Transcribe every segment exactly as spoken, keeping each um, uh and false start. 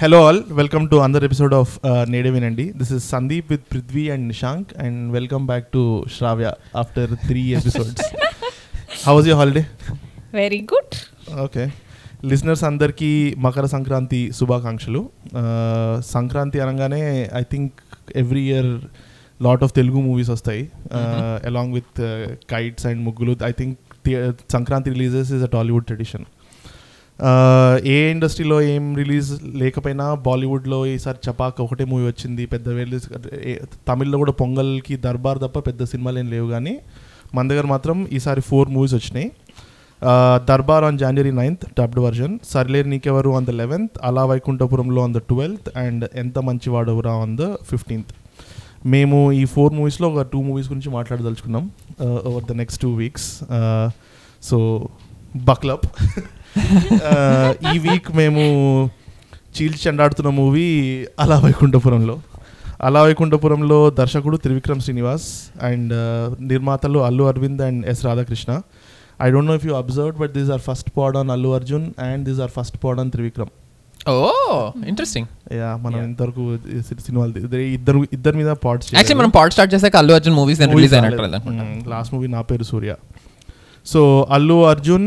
Hello all, welcome to another episode of నేడవినండి. This is Sandeep with Prithvi and Nishank, and welcome back to Shravya after three episodes. How was your holiday? Very good. Okay, listeners అందరికీ మకర సంక్రాంతి శుభాకాంక్షలు. సంక్రాంతి అనగానే I think every year lot of Telugu movies వస్తాయి, along with kites and ముగ్గులు. I think Sankranti releases is a Tollywood tradition. ఏ ఇండస్ట్రీలో ఏం release లేకపోయినా బాలీవుడ్లో ఈసారి చపాక్ ఒకటే మూవీ వచ్చింది. పెద్ద వేలు తమిళ్లో కూడా పొంగల్కి దర్బార్ తప్ప పెద్ద సినిమాలు ఏం లేవు, కానీ మన దగ్గర మాత్రం ఈసారి ఫోర్ మూవీస్ వచ్చినాయి. Darbar on January ninth dubbed version, Sarileru Neekevaru on the eleventh, Ala Vaikunthapurramuloo on the twelfth, and Entha Manchi వాడవురా on the fifteenth. మేము ఈ ఫోర్ మూవీస్లో ఒక టూ మూవీస్ గురించి మాట్లాడదలుచుకున్నాం over the next two weeks. So buckle up. ఈ వీక్ మేము చీల్చి చెండాడుతున్న మూవీ అలా వైకుంఠపురంలో. అలా వైకుంఠపురంలో దర్శకుడు త్రివిక్రమ్ శ్రీనివాస్ అండ్ నిర్మాతలు Allu Aravind and S Radhakrishna. I don't know if you observed, but these are first pod on Allu Arjun and these are first pod on Trivikram. Oh interesting. Yeah, మనం ఇంతవరకు సినిమాలు ఇద్దరు ఇద్దరి మీద పాడ్ యాక్చువల్లీ మనం పాడ్ స్టార్ట్ చేసాక అల్లు అర్జున్ మూవీస్ రిలీజ్ అయినట్టు. Last movie Naa Peru Surya. So Allu Arjun,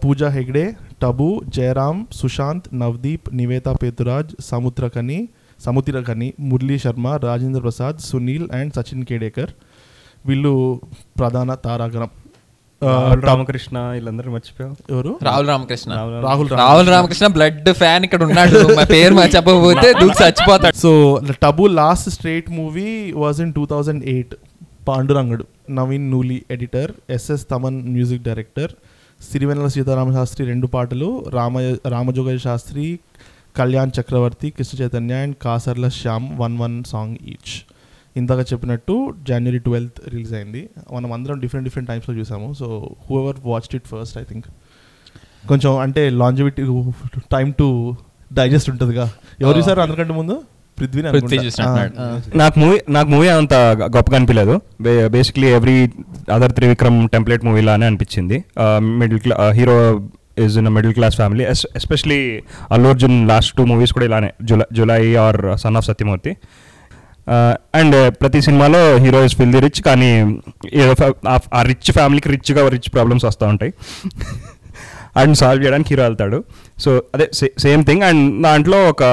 Pooja Hegde, Tabu, Jayaram, Sushanth, Navdeep, Nivetha Pethuraj, Samuthirakani Samuthirakani Murali Sharma, Rajendra Prasad, Sunil and Sachin Khedekar. వీళ్ళు ప్రధాన తారాగణం. రాహుల్ రామకృష్ణ వీళ్ళందరూ మర్చిపోయారు. ఎవరు? రాహుల్ రామకృష్ణ. రాహుల్ రాహుల్ రామకృష్ణ బ్లడ్ ఫ్యాన్ ఇక్కడ ఉన్నాడు. మా పేరు మా చెప్పకపోతే దూకి చచ్చిపోతాడు. So Tabu last straight movie was in two thousand eight. Pandurangadu, Naveen Nooli editor, SS Thaman music director, Sirivennela Seetharama Sastry రెండు పాటలు, Rama Ramajoga Sastry, Kalyan Chakravarthy, Krishna Chaitanya and Kasarla Shyam one one song each. ఇందాక చెప్పినట్టు జనవరి ట్వెల్త్ రిలీజ్ అయింది. మనం అందరం డిఫరెంట్ డిఫరెంట్ టైమ్స్లో చూసాము. So whoever watched it first, I think కొంచెం అంటే లాంజివిటీ టైమ్ టు డైజెస్ట్ ఉంటుందిగా. ఎవరు చూసారు అందరికంటే ముందు? నాకు మూవీ నాకు మూవీ అంత గొప్పగా అనిపించలేదు. Basically every other Trivikram template movie లానే అనిపించింది. Middle class hero is in middle class family. Especially Allu Arjun last two movies కూడా ఇలానే, Julayi Julayi or son of Satyamurthy. And ప్రతి సినిమాలో hero is filthy rich, కానీ ఏదో ఆ రిచ్ ఫ్యామిలీకి రిచ్గా రిచ్ ప్రాబ్లమ్స్ వస్తూ ఉంటాయి, అండ్ సాల్వ్ చేయడానికి హీరో వెళ్తాడు. సో అదే సేమ్ థింగ్. అండ్ దాంట్లో ఒక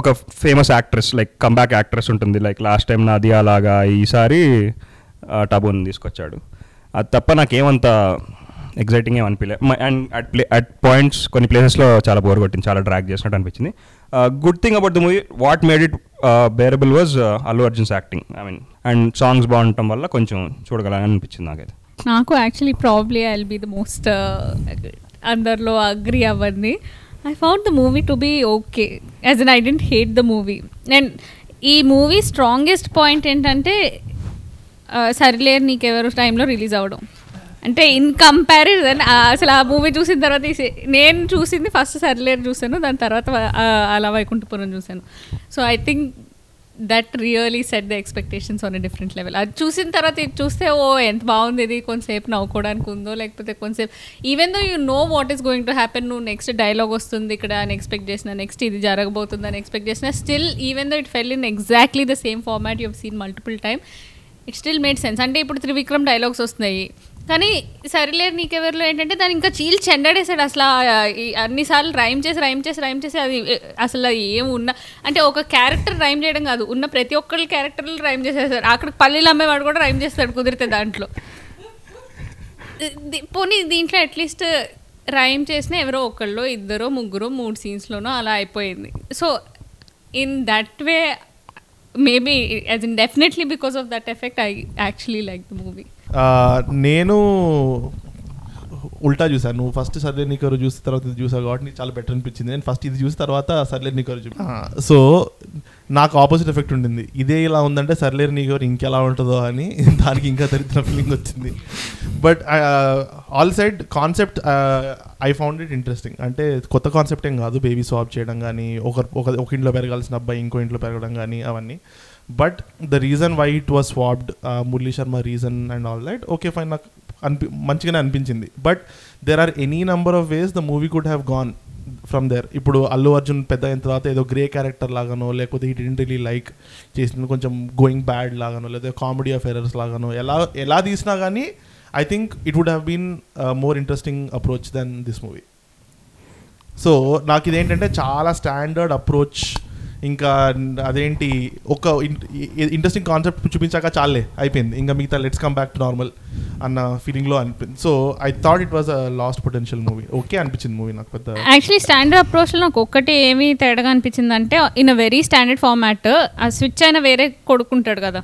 ఒక famous actress like comeback actress ఉంటుంది. లైక్ లాస్ట్ టైం నాదియా లాగా ఈసారి టబూని తీసుకొచ్చాడు. అది తప్ప నాకేమంత ఎగ్జైటింగ్ ఏమి అనిపించలేదు. And at play at points కొన్ని ప్లేసెస్లో చాలా బోర్ కొట్టింది, చాలా డ్రాగ్ చేసినట్టు అనిపించింది. Good thing about the movie, what made it bearable was Allu Arjun's acting, I mean, and songs బాగుండటం వల్ల కొంచెం చూడగలని అనిపించింది నాకైతే. నాకు actually probably I will be the most అందరిలో అగ్రీ అవ్వండి. I found the movie to be okay, as in I didn't hate the movie. And ee movie strongest point entante Sarileru Neekevvaru time lo release avadam, ante in comparison asala aa movie chusin tarvata nenu chusindi first Sarileru chusanu, dan tarvata ala Vaikuntapuram chusanu. So I think that really set the expectations on a different level. Ad chusin tarvata it chuste oh ent baagundi idi konsepu navvukodaniki undo lekapothe konsepu even though you know what is going to happen, no next dialogue ostundi ikkada ani expect chesina, next idi jaragabothundi ani expect chesina, still even though it fell in exactly the same format you have seen multiple time, it still made sense. Ante ippudu Trivikram dialogues ostunayi, కానీ సరిలేరు నీకెవరిలో ఏంటంటే దాని ఇంకా చీల్ చెండాడేసాడు. అసలు అన్నిసార్లు rhyme చేసి rhyme చేసి rhyme చేసి అది అసలు ఏం ఉన్నా అంటే ఒక క్యారెక్టర్ రైమ్ చేయడం కాదు, ఉన్న ప్రతి ఒక్కళ్ళు క్యారెక్టర్లు రైమ్ చేసేస్తారు. అక్కడ పల్లీలు అమ్మేవాడు కూడా రైమ్ చేస్తాడు కుదిరితే దాంట్లో. పోనీ దీంట్లో అట్లీస్ట్ రైమ్ చేసిన ఎవరో ఒకళ్ళు ఇద్దరో ముగ్గురో మూడు సీన్స్లోనో అలా అయిపోయింది. So in that way maybe as in definitely because of that effect I actually like the movie. నేను ఉల్టా చూసాను. నువ్వు ఫస్ట్ సరిలేరు నీకెవరు చూసిన తర్వాత ఇది చూసావు కాబట్టి నీకు చాలా బెటర్ అనిపించింది. నేను ఫస్ట్ ఇది చూసిన తర్వాత సరిలేరు నీకెవరు చూసాను. సో నాకు ఆపోజిట్ ఎఫెక్ట్ ఉండింది. ఇదే ఇలా ఉందంటే సరిలేరు నీకెవరు ఇంకెలా ఉంటుందో అని దానికి ఇంకా దరిద్ర ఫీలింగ్ వచ్చింది. But all side concept I found it interesting. అంటే కొత్త కాన్సెప్ట్ ఏం కాదు, బేబీ స్వాప్ చేయడం కానీ, ఒకరు ఒక ఇంట్లో పెరగాల్సిన అబ్బాయి ఇంకో ఇంట్లో పెరగడం కానీ అవన్నీ. But the reason why it was swapped, uh, Murali Sharma reason and all that, okay fine, నాకు అనిపి మంచిగానే అనిపించింది. But there are any number of ways the movie could have gone. From there. ఇప్పుడు అల్లు అర్జున్ పెద్ద అయిన తర్వాత ఏదో గ్రే క్యారెక్టర్ లాగానో, లేకపోతే హీ డిడెంట్ రియలీ లైక్ చేసిన కొంచెం గోయింగ్ బ్యాడ్ లాగానో, లేదా కామెడీ ఆఫ్ ఎర్రర్స్ లాగానో ఎలా ఎలా తీసినా కానీ I think it would have been more interesting approach than this movie. So నాకు ఇదేంటంటే చాలా స్టాండర్డ్ అప్రోచ్, ఇంకా అదేంటి ఒక ఇంట్రెస్టింగ్ కాన్సెప్ట్ చూపించాక చాలే అయిపోయింది, ఇంకా మిగతా let's come back to normal అన్న ఫీలింగ్లో అనిపించింది. So I thought it was a lost potential movie. Okay అనిపించింది మూవీ నాకు. పెద్ద యాక్చువల్లీ స్టాండర్డ్ అప్రోచ్లో నాకు ఒక్కటే ఏమి తేడాగా అనిపించింది అంటే, in a very standard format ఆ స్విచ్ అయినా వేరే కొడుకుంటాడు కదా,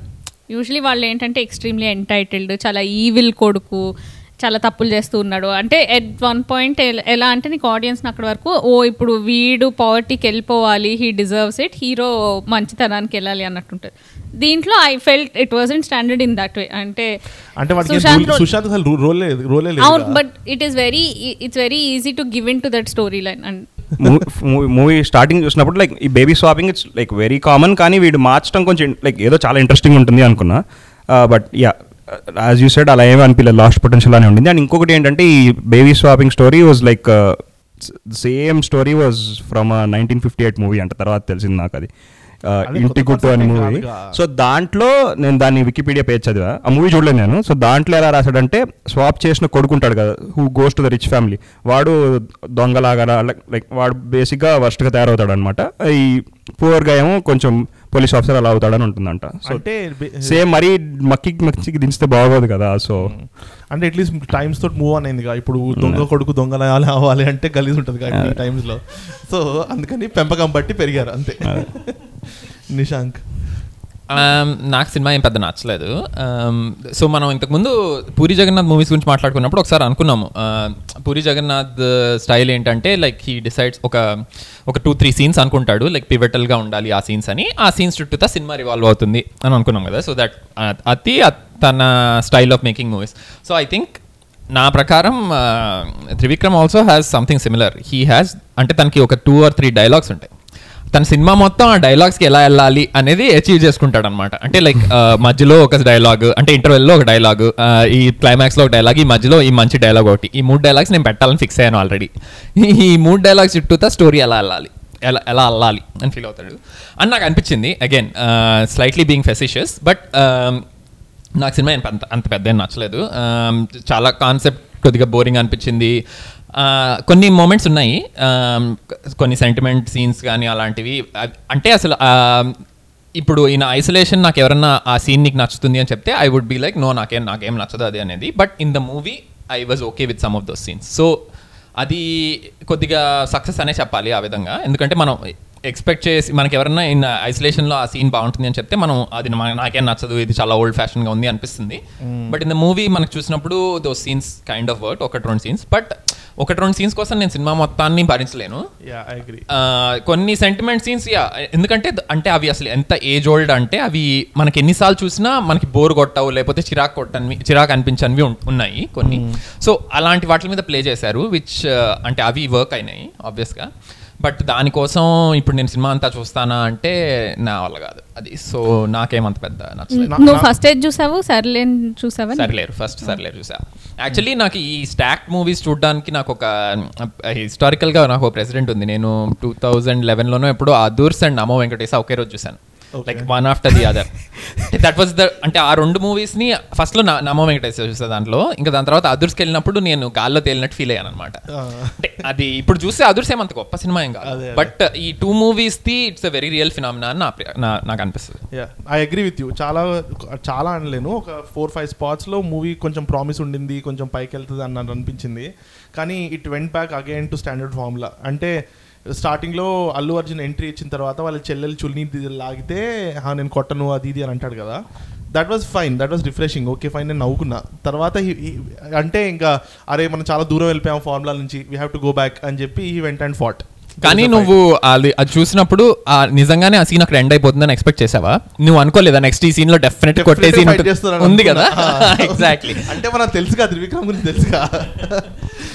యూజువలీ వాళ్ళు ఏంటంటే ఎక్స్ట్రీమ్లీ ఎంటైటిల్డ్, చాలా ఈవిల్ కొడుకు, చాలా తప్పులు చేస్తూ ఉన్నాడు. అంటే ఎట్ వన్ పాయింట్ ఎలా అంటే నీకు ఆడియన్స్ని అక్కడ వరకు ఓ ఇప్పుడు వీడు పవర్టీకి వెళ్ళిపోవాలి, హీ డిజర్వ్స్ ఇట్, హీరో మంచితనానికి వెళ్ళాలి అన్నట్టు ఉంటుంది. దీంట్లో I felt it was in standard in that way. అంటే అవును, but it is very it's very easy to give in to that story line. And movie starting చూసినప్పుడు లైక్ ఈ baby swapping it's like very common, కానీ వీడు మార్చడం కొంచెం like ఏదో చాలా ఇంట్రెస్టింగ్ ఉంటుంది అనుకున్నా. But yeah as you said అలా ఏమీ అనిపించలేదు, లాస్ట్ పొటెన్షియల్ అని ఉండింది. అండ్ ఇంకొకటి ఏంటంటే ఈ baby swapping story was like same story was from nineteen fifty eight movie అంట, తర్వాత తెలిసింది నాకు అది ఇంటి గుట్టు అని మూవీ. సో దాంట్లో నేను దాన్ని వికీపీడియా పేజ్ చదివా, ఆ మూవీ చూడలేదు నేను. సో దాంట్లో ఎలా రాశాడంటే స్వాప్ చేసిన కొడుకుంటాడు కదా, who goes to the rich family, వాడు దొంగలాగా లైక్ వాడు బేసిక్గా వర్స్ట్గా తయారవుతాడు అనమాట. ఈ పూర్గా ఏమో కొంచెం పోలీస్ ఆఫీసర్ అలా అవుతాడని ఉంటుందంట. సో సేమ్ మరీ మక్కి మక్కి దించితే బాగోదు కదా. సో అంటే అట్లీస్ట్ టైమ్స్ తోటి మూవ్ ఆన్ అయిందిగా, ఇప్పుడు దొంగ కొడుకు దొంగల అవ్వాలి అంటే గలీజ్ ఉంటుంది కదా ఈ టైమ్స్లో. సో అందుకని పెంపకం బట్టి పెరిగారు అంతే. నిశాంక్, నాకు సినిమా ఏం పెద్ద నచ్చలేదు. సో మనం ఇంతకుముందు పూరి జగన్నాథ్ మూవీస్ గురించి మాట్లాడుకున్నప్పుడు ఒకసారి అనుకున్నాము పూరి జగన్నాథ్ స్టైల్ ఏంటంటే లైక్ హీ డిసైడ్స్ ఒక ఒక టూ త్రీ సీన్స్ అనుకుంటాడు, లైక్ పివటల్గా ఉండాలి ఆ సీన్స్ అని, ఆ సీన్స్ చుట్టూతో సినిమా రివాల్వ్ అవుతుంది అని అనుకున్నాం కదా. సో దట్ అతి తన style of making movies. So I think నా ప్రకారం Trivikram also has something similar. He has అంటే తనకి ఒక టూ ఆర్ త్రీ డైలాగ్స్ ఉంటాయి, తన సినిమా మొత్తం ఆ డైలాగ్స్కి ఎలా వెళ్ళాలి అనేది అచీవ్ చేసుకుంటాడు అనమాట. అంటే లైక్ మధ్యలో ఒక డైలాగ్, అంటే ఇంటర్వెల్లో ఒక డైలాగ్, ఈ క్లైమాక్స్లో ఒక డైలాగ్, ఈ మధ్యలో ఈ మంచి డైలాగ్ ఒకటి, ఈ మూడు డైలాగ్స్ నేను పెట్టాలని ఫిక్స్ అయ్యాను ఆల్రెడీ. ఈ మూడు డైలాగ్స్ చుట్టూతో స్టోరీ ఎలా వెళ్ళాలి ఎలా ఎలా అల్లాలి అని ఫీల్ అవుతాడు అని నాకు అనిపించింది. Again slightly being facetious, but నాకు సినిమా అంత అంత పెద్ద ఏం నచ్చలేదు. చాలా కాన్సెప్ట్ కొద్దిగా బోరింగ్ అనిపించింది. కొన్ని మూమెంట్స్ ఉన్నాయి, కొన్ని సెంటిమెంట్ సీన్స్ కానీ అలాంటివి. అంటే అసలు ఇప్పుడు ఈయన ఐసోలేషన్ నాకు ఎవరన్నా ఆ సీన్ నీకు నచ్చుతుంది అని చెప్తే I would be like no నాకేం నాకేం నచ్చదు అది అనేది. But in the movie I was okay with some of those scenes. So అది కొద్దిగా సక్సెస్ అనే చెప్పాలి ఆ విధంగా, ఎందుకంటే మనం ఎక్స్పెక్ట్ చేసి మనకి ఎవరన్నా ఇన్ ఐసోలేషన్లో ఆ సీన్ బాగుంటుంది అని చెప్తే మనం అది నాకేం నచ్చదు, ఇది చాలా ఓల్డ్ ఫ్యాషన్గా ఉంది అనిపిస్తుంది. బట్ ఇన్ ద మూవీ మనకు చూసినప్పుడు those scenes kind of work, ఒకటి రెండు సీన్స్. బట్ ఒకటి రెండు సీన్స్ కోసం నేను సినిమా మొత్తాన్ని భరించలేను. కొన్ని సెంటిమెంట్ సీన్స్ యా, ఎందుకంటే అంటే అవి అసలు ఎంత ఏజ్ ఓల్డ్ అంటే అవి మనకి ఎన్నిసార్లు చూసినా మనకి బోర్ కొట్టవు, లేకపోతే చిరాకు కొట్టనివి చిరాకు అనిపించనివి ఉన్నాయి కొన్ని. సో అలాంటి వాటి మీద ప్లే చేశారు, విచ్ అంటే అవి వర్క్ అయినాయి ఆబ్వియస్గా. బట్ దానికోసం ఇప్పుడు నేను సినిమా అంతా చూస్తానా అంటే నా వల్ల కాదు అది. సో నాకేమంత పెద్ద నచ్చలేదు. ఫస్ట్ ఏది చూసావు? సరిలేరు చూసావా? సరిలేరు ఫస్ట్ సరిలేరు చూసా. యాక్చువల్లీ నాకు ఈ స్టాక్ మూవీస్ చూడడానికి నాకు ఒక హిస్టారికల్గా నాకు ఒక ప్రెసిడెంట్ ఉంది. నేను టూ థౌజండ్ లెవెన్లోనూ ఎప్పుడో అదూర్స్ అండ్ నమో వెంకటేశ ఒకే రోజు చూసాను, like one after the other. That was the అంటే ఆ రెండు మూవీస్ని ఫస్ట్లో నా నమో వెంకటేశ్వర చూసా దాంట్లో, ఇంకా దాని తర్వాత అదుర్స్కి వెళ్ళినప్పుడు నేను గాల్లో తేలినట్టు ఫీల్ అయ్యాను అనమాట. అంటే అది ఇప్పుడు చూస్తే అదుర్స్ ఏమంత గొప్ప సినిమా ఏం కాదు, బట్ ఈ టూ మూవీస్ది it's a very real phenomena అని నాకు అనిపిస్తుంది. I agree with you. చాలా చాలా అనలేను, ఒక ఫోర్ ఫైవ్ స్పాట్స్లో మూవీ కొంచెం ప్రామిస్ ఉండింది, కొంచెం పైకి వెళ్తుంది అని నాకు అనిపించింది. కానీ it went back again to standard formula. అంటే స్టార్టింగ్లో అల్లు అర్జున్ ఎంట్రీ ఇచ్చిన తర్వాత వాళ్ళ చెల్లెలు చుల్ని లాగితే నేను కొట్టను అది ఇది అని అంటాడు కదా, that was fine, that was refreshing, okay fine, నేను నవ్వుకున్నా. తర్వాత అంటే ఇంకా అరే మనం చాలా దూరం వెళ్ళిపోయాం ఫార్ములా నుంచి, we have to go back అని చెప్పి హీ వెంట్ అండ్ ఫాట్. కానీ నువ్వు అది అది చూసినప్పుడు నిజంగానే ఆ సీన్ అక్కడ ఎండ్ అయిపోతుందని ఎక్స్పెక్ట్ చేసావా? నువ్వు అనుకోలేదా నెక్స్ట్ ఈ సీన్ లో డెఫినెట్ కొట్టే సీన్ ఉంది కదా? ఎగ్జాక్ట్లీ. అంటే మనకు తెలుసుగా త్రివిక్రమ్ గురించి తెలుసుగా,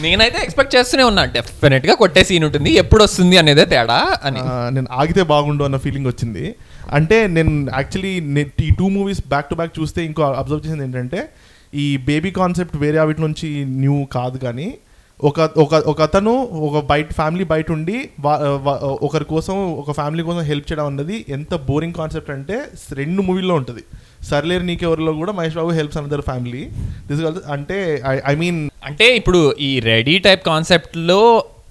నేనైతే ఎక్స్పెక్ట్ చేస్తూనే ఉన్నా డెఫినెట్ గా కొట్టే సీన్ ఉంటుంది, ఎప్పుడు వస్తుంది అనేదే తేడా అని. నేను ఆగితే బాగుండు అన్న ఫీలింగ్ వచ్చింది. అంటే నేను యాక్చువల్లీ ఈ two movies back to back చూస్తే ఇంకో అబ్జర్వ్ చేసింది ఏంటంటే ఈ బేబీ కాన్సెప్ట్ వేరే వాటి నుంచి న్యూ కాదు, కానీ ఒక ఒక ఒక అతను ఒక బయట ఫ్యామిలీ బయట ఉండి ఒకరి కోసం ఒక ఫ్యామిలీ కోసం హెల్ప్ చేయడం అన్నది ఎంత బోరింగ్ కాన్సెప్ట్ అంటే రెండు మూవీల్లో ఉంటుంది. సరిలేరు నీకెవరులో కూడా Mahesh Babu helps another family. This అంటే ఐ మీన్ అంటే ఇప్పుడు ఈ రెడీ టైప్ కాన్సెప్ట్లో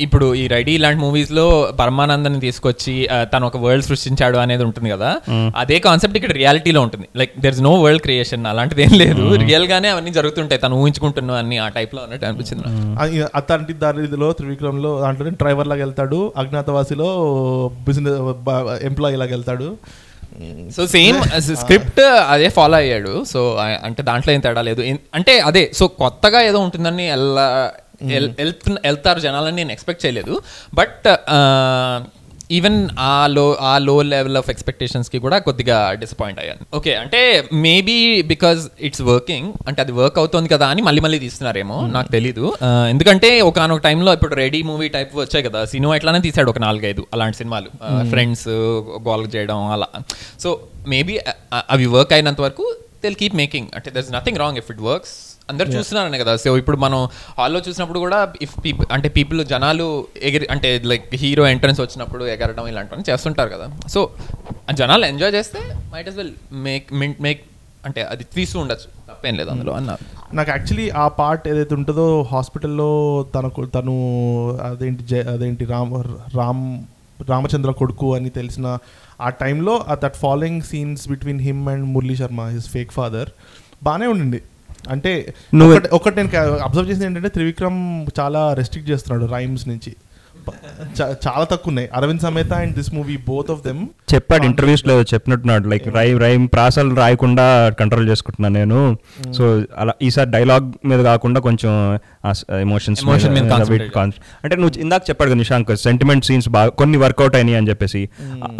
ఇప్పుడు ఈ రెడీ ఇలాంటి మూవీస్లో పరమానందని తీసుకొచ్చి తను ఒక వరల్డ్ సృష్టించాడు అనేది ఉంటుంది కదా, అదే కాన్సెప్ట్ ఇక్కడ రియాలిటీలో ఉంటుంది. Like there is no world creation అలాంటిది ఏం లేదు, రియల్గానే అవన్నీ జరుగుతుంటాయి, తను ఊహించుకుంటున్నావు అన్ని ఆ టైప్లో అన్నట్టు అనిపించింది. అతని దారిలో త్రివిక్రమ్లో దాంట్లో డ్రైవర్ లాగా వెళ్తాడు, అజ్ఞాతవాసిలో బిజినెస్ ఎంప్లాయీ లాగా వెళ్తాడు. సో సేమ్ స్క్రిప్ట్ అదే ఫాలో అయ్యాడు. సో అంటే దాంట్లో ఏం తేడా లేదు. అంటే అదే సో కొత్తగా ఏదో ఉంటుందని ఎలా వెళ్తారు జనాలని నేను ఎక్స్పెక్ట్ చేయలేదు. బట్ ఈవెన్ ఆ లో ఆ లో లెవెల్ ఆఫ్ ఎక్స్పెక్టేషన్స్కి కూడా కొద్దిగా డిసప్పాయింట్ అయ్యాను. ఓకే అంటే మేబీ బికాజ్ ఇట్స్ వర్కింగ్ అంటే అది వర్క్ అవుతుంది కదా అని మళ్ళీ మళ్ళీ తీస్తున్నారేమో, నాకు తెలీదు. ఎందుకంటే ఒకనొక టైంలో ఇప్పుడు రెడీ మూవీ టైప్ వచ్చాయి కదా, సినిమా ఇట్లానే తీసాడు ఒక నాలుగైదు అలాంటి సినిమాలు, ఫ్రెండ్స్ గోల్ చేయడం అలా. సో మేబీ అవి వర్క్ అయినంత వరకు they'll keep making. అంటే there's nothing wrong if it works. అందరు చూస్తున్నారనే కదా. సో ఇప్పుడు మనం హాల్లో చూసినప్పుడు కూడా ఇఫ్ పీపుల్ అంటే పీపుల్ జనాలు ఎగిరి అంటే లైక్ హీరో ఎంట్రన్స్ వచ్చినప్పుడు ఎగరడం ఇలాంటివన్నీ చేస్తుంటారు కదా. సో జనాలు ఎంజాయ్ చేస్తే might as well make make అంటే అది తీస్తూ ఉండొచ్చు, తప్పేం లేదు అందులో అన్నారు. నాకు యాక్చువల్లీ ఆ పార్ట్ ఏదైతే ఉంటుందో హాస్పిటల్లో తనకు తను అదేంటి జ అదేంటి రామ్ రామ్ రామచంద్ర కొడుకు అని తెలిసిన ఆ టైంలో that following scenes between him and Murali Sharma his fake father బాగానే ఉండింది. అంటే ఒకటి నేను అబ్జర్వ్ చేసింది ఏంటంటే త్రివిక్రమ్ చాలా రెస్ట్రిక్ట్ చేస్తున్నాడు రైమ్స్ నుంచి, చాలా తక్కువ ఉన్నాయి. Arvind Sametha and this movie both of them చెప్పాడు ఇంటర్వ్యూస్ లో చెప్పినట్టున్నాడు, లైక్ రైమ్ రైమ్ ప్రాసలు రాయకుండా కంట్రోల్ చేసుకుంటున్నాను నేను. సో అలా ఈసారి డైలాగ్ మీద కాకుండా కొంచెం ఎమోషన్స్ అంటే నువ్వు ఇందాక చెప్పాడు కదా నిశాంక్, సెంటిమెంట్ సీన్స్ బాగా కొన్ని వర్కౌట్ అయినాయి అని చెప్పేసి.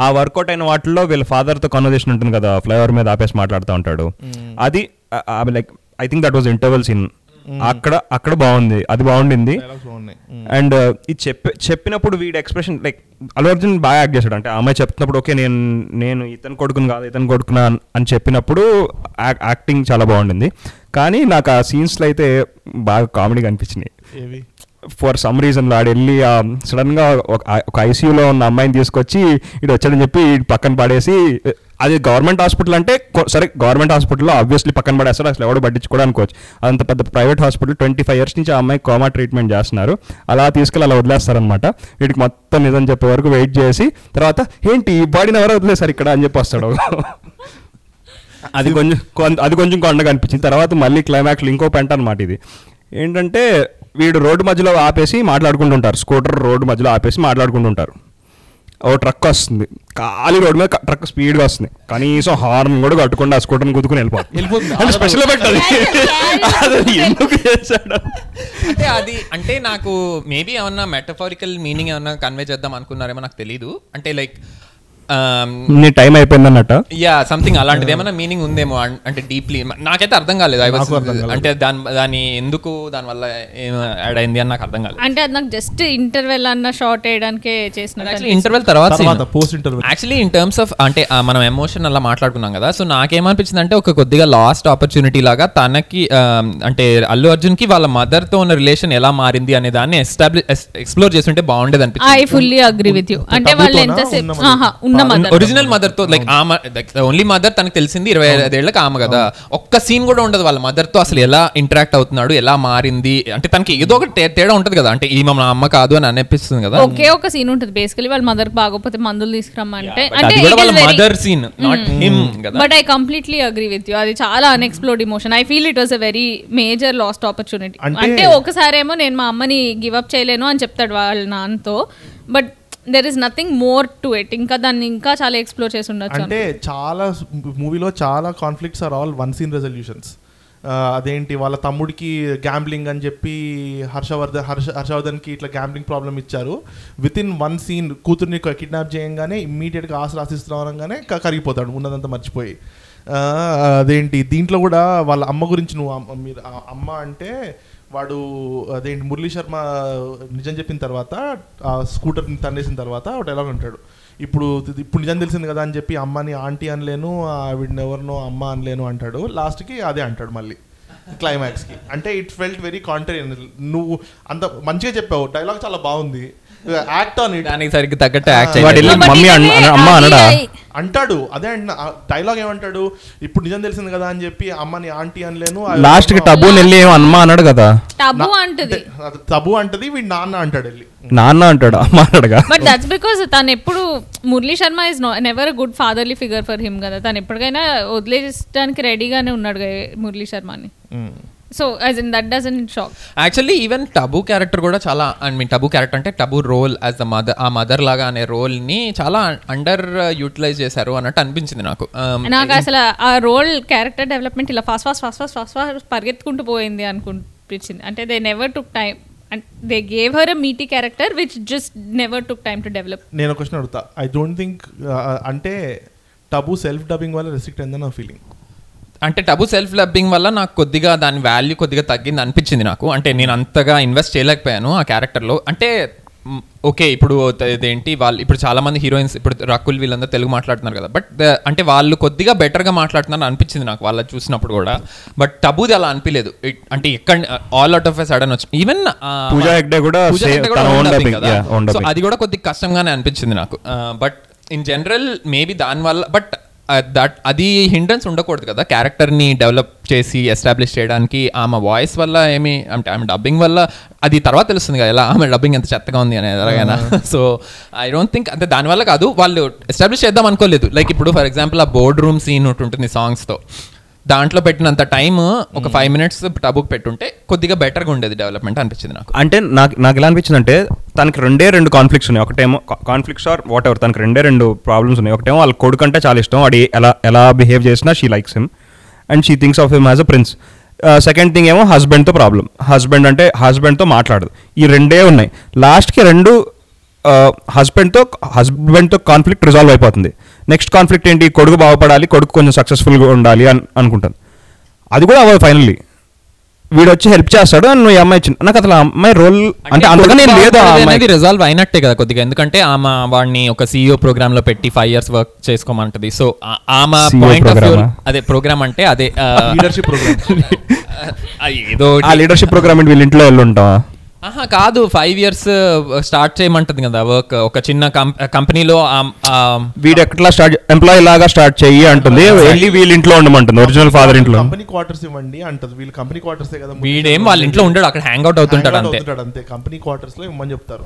ఆ వర్కౌట్ అయిన వాటిలో వీళ్ళ ఫాదర్ తో కన్వర్సేషన్ ఉంటుంది కదా, ఫ్లైఓవర్ మీద ఆపేసి మాట్లాడుతూ ఉంటాడు, అది like I think that was interval scene, అక్కడ అక్కడ బాగుంది, అది బాగుండింది. అండ్ ఇది చెప్పే చెప్పినప్పుడు వీడి ఎక్స్ప్రెషన్ లైక్ అల్లు అర్జున్ బాగా యాక్ట్ చేశాడు. అంటే అమ్మాయి చెప్తున్నప్పుడు ఓకే నేను నేను ఇతను కొడుకుని కాదు ఇతను కొడుకున్నా అని చెప్పినప్పుడు యాక్టింగ్ చాలా బాగుండింది. కానీ నాకు ఆ సీన్స్లో అయితే బాగా కామెడీగా అనిపించినాయి ఫర్ సమ్ రీజన్. ఆడు వెళ్ళి సడన్గా ఒక ఐసీయూలో ఉన్న అమ్మాయిని తీసుకొచ్చి ఇటు వచ్చాడని చెప్పి పక్కన పడేసి, అది గవర్నమెంట్ హాస్పిటల్ అంటే సరే గవర్నమెంట్ హాస్పిటల్లో ఆబ్వియస్లీ పక్కన పడేస్తారు, అసలు ఎవడో పట్టించుకోవడానుకోవచ్చు. అదంత పెద్ద private hospital, twenty five years నుంచి ఆ అమ్మాయి కోమా ట్రీట్మెంట్ చేస్తున్నారు, అలా తీసుకెళ్ళి అలా వదిలేస్తారనమాట. వీటికి మొత్తం నిజం చెప్పే వరకు వెయిట్ చేసి తర్వాత ఏంటి ఈ బాడీని ఎవరో వదిలేసారు ఇక్కడ అని చెప్పి వస్తాడు. అది కొంచెం అది కొంచెం కొండగా అనిపించింది. తర్వాత మళ్ళీ క్లైమాక్స్లో ఇంకో పెంట అనమాట, ఇది ఏంటంటే వీడు రోడ్డు మధ్యలో ఆపేసి మాట్లాడుకుంటుంటారు, స్కూటర్ రోడ్డు మధ్యలో ఆపేసి మాట్లాడుకుంటుంటారు. ఓ ట్రక్ వస్తుంది, ఖాళీ రోడ్డు మీద ట్రక్ స్పీడ్గా వస్తుంది, కనీసం హార్న్ కూడా కట్టుకుండా ఆ స్కూటర్ని గుద్దుకుని వెళ్ళిపోతుంది. అంటే స్పెషల్ పెట్టాలి అది ఎందుకు చేశాడు అంటే అది అంటే నాకు మేబీ ఏమన్నా మెటఫారికల్ మీనింగ్ ఏమన్నా కన్వే చేద్దాం అనుకున్నారేమో, నాకు తెలీదు. అంటే లైక్ టైం అయిపోయింది అన్నట్టు యా సంథింగ్ అలాంటిది ఏమైనా మీనింగ్ ఉందేమో అంటే డీప్లీ నాకైతే అర్థం కాలేదు. ఐ వాస్ అంటే దాని దాని ఎందుకు దానివల్ల యాడ్ అయింది అని నాకు అర్థం కాలేదు. అంటే అది నాకు జస్ట్ ఇంటర్వెల్ అన్న షార్ట్ వేయడానికే చేసిన, ఇంటర్వెల్ తర్వాత యాక్చువల్లీ ఇన్ టర్మ్స్ ఆఫ్ అంటే మనం ఎమోషన్ అలా మాట్లాడుకున్నాం కదా. సో నాకేమనిపించింది అంటే ఒక కొద్దిగా లాస్ట్ ఆపర్చునిటీ లాగా తనకి అంటే అల్లు అర్జున్కి వాళ్ళ మదర్ తో ఉన్న రిలేషన్ ఎలా మారింది అనే దాన్ని ఎస్టాబ్లిష్ ఎక్స్ప్లోర్ చేస్తుంటే బాగుండేది అనిపించింది. I fully agree with you. అంటే వాళ్ళు ఎంత ఒరిజినల్ మదర్ తో లైక్ ఆమె ఓన్లీ మదర్ తనకు తెలిసింది ఇరవై ఐదేళ్ళకి ఆమె కదా, ఒక్క సీన్ కూడా ఉండదు వాళ్ళ మదర్ తో అసలు ఎలా ఇంటరాక్ట్ అవుతున్నాడు ఎలా మారింది అంటే తనకి ఏదో ఒక తేడా ఉంటది కదా, అంటే ఈ మా అమ్మ కాదు అని అనిపిస్తుంది కదా. ఒకే ఒక సీన్ ఉంటుంది బేసికలీ వాళ్ళ మదర్ బాగోపోతే మందులు తీసుకురమ్మంటే, అంటే వాళ్ళ మదర్ సీన్ నాట్ హిమ్ కదా. But I completely agree with you, అది చాలా unexplored emotion. I feel it was a very major lost opportunity. అంటే ఒకసారేమో నేను మా అమ్మని గివ్ అప్ చేయలేను అని చెప్తాడు వాళ్ళ నాన్నతో, but there is nothing more to it. ఇంకా దాన్ని ఇంకా చాలా ఎక్స్ప్లోర్ చేసి ఉండొచ్చు. అంటే చాలా మూవీలో చాలా conflicts are all one scene resolutions. అదేంటి వాళ్ళ తమ్ముడికి గ్యాంబ్లింగ్ అని చెప్పి హర్షవర్ధన్ హర్ష హర్షవర్ధన్కి ఇట్లా గ్యాంబ్లింగ్ ప్రాబ్లం ఇచ్చారు. విత్ ఇన్ వన్ సీన్ కూతుర్ని కిడ్నాప్ చేయగానే ఇమ్మీడియట్గా ఆశ రాసిస్తున్నాం అనగానే కరిగిపోతాడు, ఉన్నదంతా మర్చిపోయి. అదేంటి దీంట్లో కూడా వాళ్ళ అమ్మ గురించి నువ్వు మీరు అమ్మ అంటే వాడు అదేంటి మురళీ శర్మ నిజం చెప్పిన తర్వాత ఆ స్కూటర్ని తన్నేసిన తర్వాత ఒకటి ఎలా ఉంటాడు, ఇప్పుడు ఇప్పుడు నిజం తెలిసింది కదా అని చెప్పి అమ్మని ఆంటీ అనలేను, ఆవిడని ఎవరినో అమ్మ అనలేను అంటాడు, లాస్ట్కి అదే అంటాడు మళ్ళీ. క్లైమాక్స్కి. అంటే ఇట్ ఫెల్ట్ వెరీ కాంట్రరీ. నువ్వు అంత మంచిగా చెప్పావు, డైలాగ్ చాలా బాగుంది, యాక్ట్ ఆన్ ఇట్. దానికి సరిగ్గా తగ్గట్టు అంటాడు. అదే అండి డైలాగ్ ఏమంటాడు, ఇప్పుడు నిజం తెలిసింది కదా అని చెప్పి అమ్మని ఆంటీ అనలేను. లాస్ట్ కి టబు వెళ్ళి అమ్మ అన్నాడు కదా, టబు అంటది, టబు అంటది, వీడు నాన్న అంటాడు, వెళ్ళి నాన్న అంటాడు, అమ్మ అన్నాడుగా. బట్ దట్స్ బికాస్ తను ఎప్పుడు, Murali Sharma is never good fatherly figure for him కదా. తను ఎప్పటికైనా వదిలేయడానికి రెడీగానే ఉన్నాడు Murali శర్మని. So as in that doesn't shock. Actually even Tabu character kuda chala, I mean Tabu character ante Tabu role as the mother, aa mother laga ane role ni chala under utilize chesaru anattu anpinchindi naaku. Naaku asala aa role character development ila fast fast fast fast fast fast pargettukuntu poyindi anukunchindi. Ante they never took time and they gave her a meaty character which just never took time to develop. Nenu oka question aduguta, I don't think ante Tabu self dubbing valla restrict endana na feeling. అంటే Tabu self లబ్బింగ్ వల్ల నాకు కొద్దిగా దాని value కొద్దిగా తగ్గింది అనిపించింది నాకు. అంటే నేను అంతగా ఇన్వెస్ట్ చేయలేకపోయాను ఆ క్యారెక్టర్లో. అంటే ఓకే ఇప్పుడు ఇదేంటి వాళ్ళు, ఇప్పుడు చాలామంది హీరోయిన్స్ ఇప్పుడు రకుల్ వీళ్ళందరూ తెలుగు మాట్లాడుతున్నారు కదా, బట్ అంటే వాళ్ళు కొద్దిగా బెటర్గా మాట్లాడుతున్నారు అనిపించింది నాకు వాళ్ళ చూసినప్పుడు కూడా. బట్ టబుది అలా అనిపించలేదు. అంటే ఎక్కడ all out of a sudden వచ్చి ఈవెన్ పూజా హెగ్డే కూడా సో అది కూడా కొద్దిగా కష్టంగానే అనిపించింది నాకు. బట్ ఇన్ జనరల్ మేబీ దానివల్ల, బట్ దట్ అది హిండ్రన్స్ ఉండకూడదు కదా క్యారెక్టర్ని డెవలప్ చేసి ఎస్టాబ్లిష్ చేయడానికి. ఆమె వాయిస్ వల్ల ఏమి అంటే ఆమె డబ్బింగ్ వల్ల అది తర్వాత తెలుస్తుంది కదా ఎలా ఆమె డబ్బింగ్ ఎంత చెత్తగా ఉంది అనేది ఎలాగైనా. సో ఐ డోంట్ థింక్ అంటే దానివల్ల కాదు వాళ్ళు ఎస్టాబ్లిష్ చేద్దాం అనుకోలేదు. లైక్ ఇప్పుడు ఫర్ ఎగ్జాంపుల్ ఆ బోర్డ్ రూమ్ సీన్ ఒకటి ఉంటుంది సాంగ్స్తో, దాంట్లో పెట్టినంత టైం ఒక ఫైవ్ మినిట్స్ టబుక్ పెట్టుంటే కొద్దిగా బెటర్గా ఉండేది డెవలప్మెంట్ అనిపించింది నాకు. అంటే నాకు నాకు ఎలా అనిపించింది అంటే తనకి రెండే రెండు కాన్ఫ్లిక్ట్స్ ఉన్నాయి. ఒకటేమో కాన్ఫ్లిక్ట్స్ ఆర్ వాట్ ఎవర్, తనకి రెండే రెండు ప్రాబ్లమ్స్ ఉన్నాయి. ఒకటేమో వాళ్ళ కొడుకు అంటే చాలా ఇష్టం, వాడు ఎలా ఎలా బిహేవ్ చేసినా she likes him and she thinks of him as a prince. Second thing ఏమో హస్బెండ్తో ప్రాబ్లం, హస్బెండ్ అంటే హస్బెండ్తో మాట్లాడదు. ఈ రెండే ఉన్నాయి. లాస్ట్కి రెండు హస్బెండ్తో హస్బెండ్తో కాన్ఫ్లిక్ట్ రిజాల్వ్ అయిపోతుంది. నెక్స్ట్ కాన్ఫ్లిక్ట్ ఏంటి, కొడుకు బాగుపడాలి, కొడుకు కొంచెం సక్సెస్ఫుల్గా ఉండాలి అని అనుకుంటాను. అది కూడా అవ్వదు. ఫైనల్లీ వీడు వచ్చి హెల్ప్ చేస్తాడు అని నువ్వు అమ్మాయి ఇచ్చింది నాకు. అసలు అమ్మాయి రోల్ అంటే అందుకనే లేదు, అమ్మాయి రిజాల్వ్ అయినట్టే కదా కొద్దిగా. ఎందుకంటే ఆమె వాడిని ఒక సీఈఓ ప్రోగ్రామ్ లో పెట్టి ఫైవ్ ఇయర్స్ వర్క్ చేసుకోమంటది. సో ఆమె పాయింట్ ఆఫ్ వ్యూ అదే ప్రోగ్రామ్ అంటే అదే లీడర్షిప్ ప్రోగ్రామ్. ఆ లీడర్షిప్ ప్రోగ్రామ్ వీళ్ళ ఇంట్లో వెళ్ళి ఉంటావా ఆహా కాదు, ఫైవ్ ఇయర్స్ స్టార్ట్ చేయమంటుంది కదా వర్క్ ఒక చిన్న కంపెనీలో. వీడు ఎట్లా స్టార్ట్ ఎంప్లాయీ లాగా స్టార్ట్ చేయి అంటుంది, వెళ్ళి వీళ్ళ ఇంట్లో ఉండమంటుంది, ఒరిజినల్ ఫాదర్ ఇంట్లో. కంపెనీ క్వార్టర్స్ ఇవ్వండి అంటది, వీళ్ళ కంపెనీ క్వార్టర్స్ కదా. వీడేం వాళ్ళ ఇంట్లో ఉండడు, అక్కడ హ్యాంగ్ అవుట్ అవుతుంటాడు అంతే అంతే కంపెనీ క్వార్టర్స్ లో ఇవ్వమని చెప్తారు.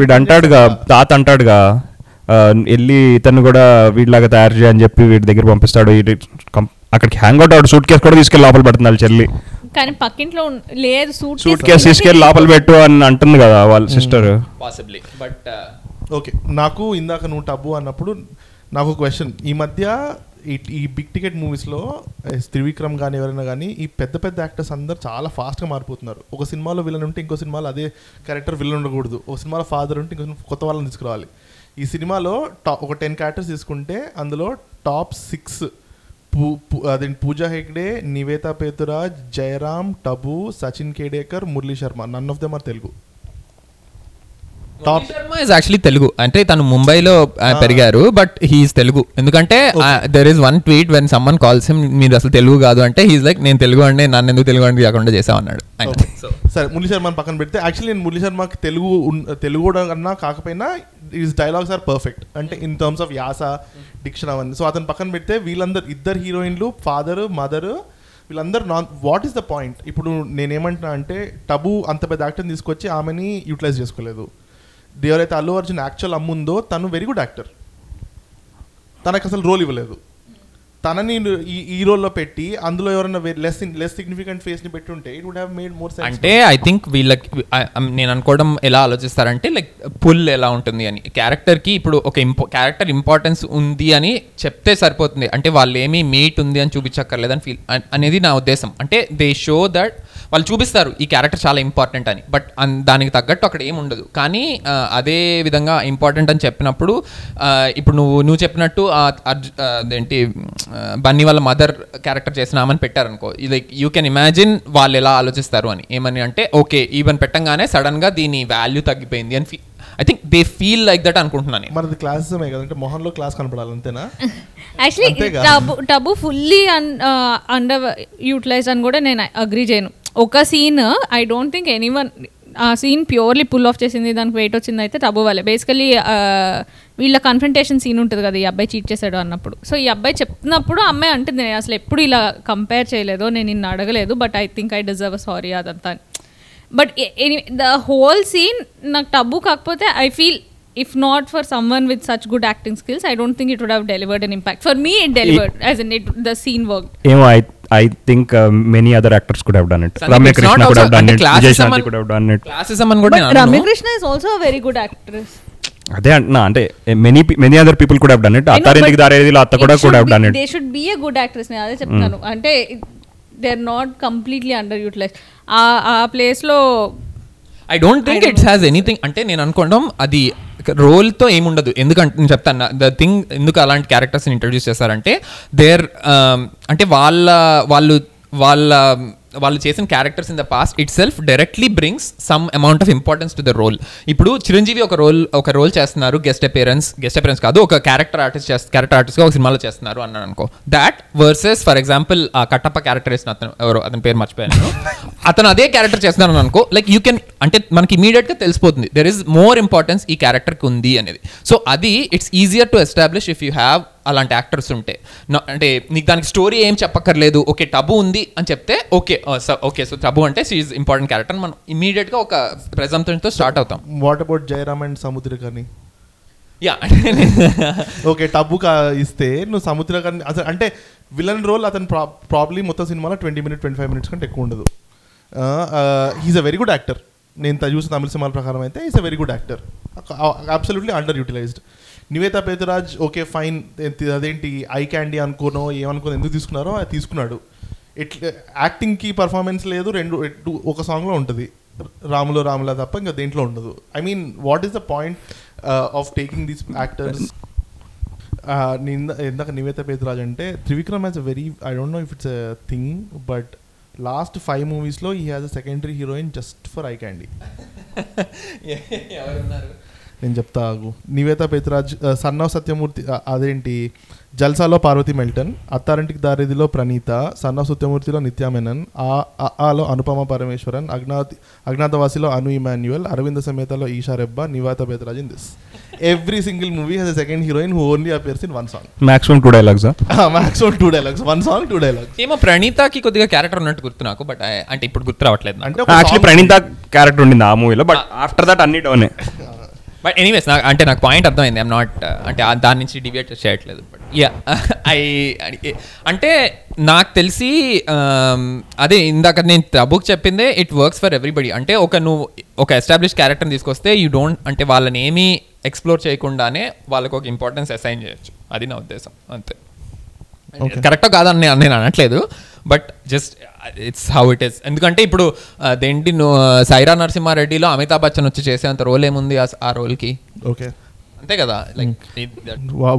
వీడు అంటాడుగా, తాత అంటాడుగా వెళ్ళి ఇతను కూడా వీడిలాగా తయారు చేయని చెప్పి వీడి దగ్గర పంపిస్తాడు. అక్కడికి hang out out suitcase కూడా తీసుకెళ్ళి లోపల పెడుతున్నాడు చెల్లి. కానీ పక్కింట్లో లేదు, సూట్ సూట్ కేసు తీసుకెళ్ళి లోపల పెట్టు అని అంటుంది కదా వాళ్ళ సిస్టర్ పాసిబ్లీ. బట్ ఓకే, నాకు ఇందాక నువ్వు టబు అన్నప్పుడు నాకు క్వశ్చన్, ఈ మధ్య ఈ బిగ్ టికెట్ మూవీస్లో త్రివిక్రమ్ కానీ ఎవరైనా కానీ ఈ పెద్ద పెద్ద యాక్టర్స్ అందరు చాలా ఫాస్ట్గా మారిపోతున్నారు. ఒక సినిమాలో విలన్ ఉంటే ఇంకో సినిమాలో అదే క్యారెక్టర్ విలన్ ఉండకూడదు, ఒక సినిమాలో ఫాదర్ ఉంటే ఇంకో కొత్త వాళ్ళని తీసుకురావాలి. ఈ సినిమాలో టాప్ ఒక టెన్ క్యారెక్టర్స్ తీసుకుంటే అందులో టాప్ సిక్స్ పూ అదే Pooja Hegde, Nivetha Pethuraj, Jayaram, Tabu, Sachin Khedekar, Murali Sharma. None of them are Telugu. Top Sharma is actually Telugu, అంటే తను ముంబైలో పెరిగారు బట్ హీఈస్ తెలుగు. ఎందుకంటే there is one tweet when someone calls him మీరు అసలు తెలుగు కాదు అంటే హీఈస్ లైక్ నేను తెలుగు అండి, నన్ను ఎందుకు తెలుగు అండి కాకుండా చేసావు అన్నాడు. సరే మురళీ శర్మని పక్కన పెడితే యాక్చువల్లీ నేను మురళీ శర్మకి తెలుగు తెలుగు అన్నా కాకపోయినా ఈస్ డైలాగ్స్ ఆర్ పర్ఫెక్ట్ అంటే ఇన్ టర్మ్స్ ఆఫ్ యాస, డిక్షన్ అవన్నీ. సో అతను పక్కన పెడితే వీళ్ళందరు ఇద్దరు హీరోయిన్లు ఫాదరు మదరు వీళ్ళందరూ non what is the point. ఇప్పుడు నేనేమంటున్నా అంటే టబు అంత పెద్ద యాక్టర్ని తీసుకొచ్చి ఆమెని యూటిలైజ్ చేసుకోలేదు. ఎవరైతే అల్లు అర్జున్ యాక్చువల్ అమ్ముందో తను వెరీ గుడ్ యాక్టర్, తనకు అసలు రోల్ ఇవ్వలేదు. తనని ఈ ఈ రోల్లో పెట్టి అందులో ఎవరైనా లెస్ లెస్ సిగ్నిఫికెంట్ ఫేస్ని పెట్టి ఉంటే it would have made more sense. అంటే ఐ థింక్ వీళ్ళకి నేను అనుకోవడం ఎలా ఆలోచిస్తారంటే లైక్ పుల్ ఎలా ఉంటుంది అని, క్యారెక్టర్కి ఇప్పుడు ఒక ఇంపా క్యారెక్టర్ ఇంపార్టెన్స్ ఉంది అని చెప్తే సరిపోతుంది. అంటే వాళ్ళు ఏమీ మీట్ ఉంది అని చూపించక్కర్లేదని ఫీల్ అనేది నా ఉద్దేశం. అంటే దే షో దట్ వాళ్ళు చూపిస్తారు ఈ క్యారెక్టర్ చాలా ఇంపార్టెంట్ అని, బట్ దానికి తగ్గట్టు అక్కడ ఏమి ఉండదు. కానీ అదే విధంగా ఇంపార్టెంట్ అని చెప్పినప్పుడు ఇప్పుడు నువ్వు నువ్వు చెప్పినట్టు అదేంటి బన్నీ వాళ్ళ మదర్ క్యారెక్టర్ చేసిన ఆమెను పెట్టారనుకో, లైక్ యూ కెన్ ఇమాజిన్ వాళ్ళు ఎలా ఆలోచిస్తారు అని. ఏమని అంటే ఓకే ఈవెన్ పెట్టంగానే సడన్గా దీని వాల్యూ తగ్గిపోయింది అని I think they feel like that అనుకుంటున్నాను. మనది క్లాసిజమే కదా, అంటే మోహన్ లో క్లాస్ కనపడాలి అంతేనా? Actually Tabu Tabu fully underutilize అని కూడా నేను అగ్రీ చేయను. ఒక scene I don't think anyone ఆ సీన్ ప్యూర్లీ పుల్ ఆఫ్ చేసింది, దానికి వెయిట్ వచ్చింది అయితే టబు వాళ్ళే. బేసికలీ వీళ్ళ కన్ఫ్రంటేషన్ సీన్ ఉంటుంది కదా, ఈ అబ్బాయి చీట్ చేశాడు అన్నప్పుడు. సో ఈ అబ్బాయి చెప్తున్నప్పుడు అమ్మాయి అంటుంది, నేను అసలు ఎప్పుడు ఇలా కంపేర్ చేయలేదు, నేను నిన్ను అడగలేదు, but I think I deserve sorry అదంతా. బట్ ద హోల్ సీన్ నాకు టబు కాకపోతే I feel if not for someone with such good acting skills I don't think it would have delivered an impact. For me it delivered it, as in it, the scene worked. You know, I I think uh, many other actors could have done it. So Ramakrishna could have done it, Jayaram could have done it, classism and good. But Ramakrishna is also a very good actress. అదే అంటున్నా, అంటే many many other people కూడా done it. అత్త ఎందుకు దారేదిలో అత్త కూడా కూడా done it. They should be a good actress. నేను అదే చెప్తాను, అంటే they are not completely underutilized. ఆ ఆ ప్లేస్ లో I don't think I don't it know. has anything. అంటే నేను అనుకోవడం అది రోల్తో ఏముండదు. ఎందుకంటే నేను చెప్తాను ద థింగ్, ఎందుకు అలాంటి క్యారెక్టర్స్ని ఇంట్రడ్యూస్ చేస్తారంటే దేర్ అంటే వాళ్ళ వాళ్ళు వాళ్ళ వాళ్ళు చేసిన characters in the past itself directly brings some amount of importance to the role. ఇప్పుడు చిరంజీవి ఒక రోల్ ఒక రోల్ చేస్తున్నారు, గెస్ట్ అపేరెన్స్ గెస్ట్ అపేరెన్స్ కాదు ఒక క్యారెక్టర్ ఆర్టిస్ట్ చేస్త క్యారెక్టర్ ఆర్టిస్ట్గా ఒక సినిమాలో చేస్తున్నారు అన్నాను అనుకో. దాట్ వర్సెస్ ఫర్ ఎగ్జాంపుల్ ఆ కట్టప్ప క్యారెక్టర్ వేసిన అతను ఎవరో అతని పేరు మర్చిపోయాను, అతను అదే క్యారెక్టర్ చేస్తున్నాను అనుకో, లైక్ యూ కెన్ అంటే మనకి ఇమీడియట్గా తెలిసిపోతుంది దెర్ ఈస్ మోర్ ఇంపార్టెన్స్ ఈ క్యారెక్టర్కి ఉంది అనేది. సో అది it's easier to establish if you have అలాంటి యాక్టర్స్ ఉంటే. అంటే నీకు దానికి స్టోరీ ఏం చెప్పక్కర్లేదు, ఓకే టబు ఉంది అని చెప్తే ఓకే ఓకే సో టబు అంటే షీ ఈజ్ ఇంపార్టెంట్ క్యారెక్టర్ మనం ఇమీడియట్ గా ఒక ప్రెజంప్షన్‌తో స్టార్ట్ అవుతాం. What about Jayaram and Samuthirakani? Yeah okay Tabu ఇస్తే నువ్వు సముద్రకని అసలు అంటే విలన్ రోల్ అతను ప్రాబ్లీ మొత్తం సినిమాలో twenty minute twenty five minutes కంటే ఎక్కువ ఉండదు. He's a very good actor, నేను చూసిన తమిళ సినిమాల ప్రకారం అయితే is a very good actor, absolutely underutilized. Nivetha Pethuraj okay fine, అదేంటి ఐ క్యాండీ అనుకోనో ఏమనుకోని ఎందుకు తీసుకున్నారో అది తీసుకున్నాడు. ఎట్లా యాక్టింగ్కి పర్ఫార్మెన్స్ లేదు, రెండు ఒక సాంగ్లో ఉంటుంది రాములో రాములా తప్ప ఇంకా దేంట్లో ఉండదు. I mean what is the point of taking these actors? నేను ఇందాక నివేతా పేతురాజ్ అంటే Trivikram has a very I don't know if it's a thing but last five మూవీస్లో he has a secondary heroine just for eye candy. నేను చెప్తా ఆగు. Nivetha Pethuraj son of Satyamurthy అదేంటి జల్సాలో పార్వతి మెల్టన్, అత్తారింటికి దారిదిలో ప్రణీత, సన్ ఆఫ్ సత్యమూర్తిలో నిత్యా మెనన్, ఆలో అనుపమ పరమేశ్వరన్, అజ్ఞాత అజ్ఞాతవాసిలో అను ఇమాన్యువల్, అరవింద సమేతలో Eesha Rebba, Nivetha Pethuraj in this. Every single movie has a second heroine who only appears in one song. Maximum two dialogues maximum two dialogues one song two dialogues. ఏమో ప్రణీతకి కొద్దిగా క్యారెక్టర్ ఉన్నట్టు గుర్తు నాకు, బట్ అంటే ఇప్పుడు గుర్తు రావట్లేదు. అంటే యాక్చువల్లీ ప్రణీత క్యారెక్టర్ ఉండింది ఆ మూవీలో, బట్ ఆఫ్టర్ దట్ అన్ని డౌనే. బట్ ఎనీవేస్ నాకు అంటే నాకు పాయింట్ అర్థమైంది, ఐఎమ్ నాట్ అంటే దాని నుంచి డిబేట్ చేయట్లేదు. బట్ యా ఐ అంటే నాకు తెలిసి అదే ఇందాక నేను టబుక్ చెప్పిందే ఇట్ వర్క్స్ ఫర్ ఎవ్రీబడి. అంటే ఒక నువ్వు ఒక ఎస్టాబ్లిష్ క్యారెక్టర్ని తీసుకొస్తే యూ డోంట్ అంటే వాళ్ళని ఏమీ ఎక్స్ప్లోర్ చేయకుండానే వాళ్ళకు ఒక ఇంపార్టెన్స్ అసైన్ చేయొచ్చు, అది నా ఉద్దేశం అంతే. కరెక్టా కాదని నేను అనట్లేదు, but just it's how it is. ఎందుకంటే ఇప్పుడు అదేంటి సైరా నరసింహారెడ్డిలో అమితాబ్ బచ్చన్ వచ్చి చేసేంత రోల్ ఏముంది ఆ రోల్కి? ఓకే అంతే కదా.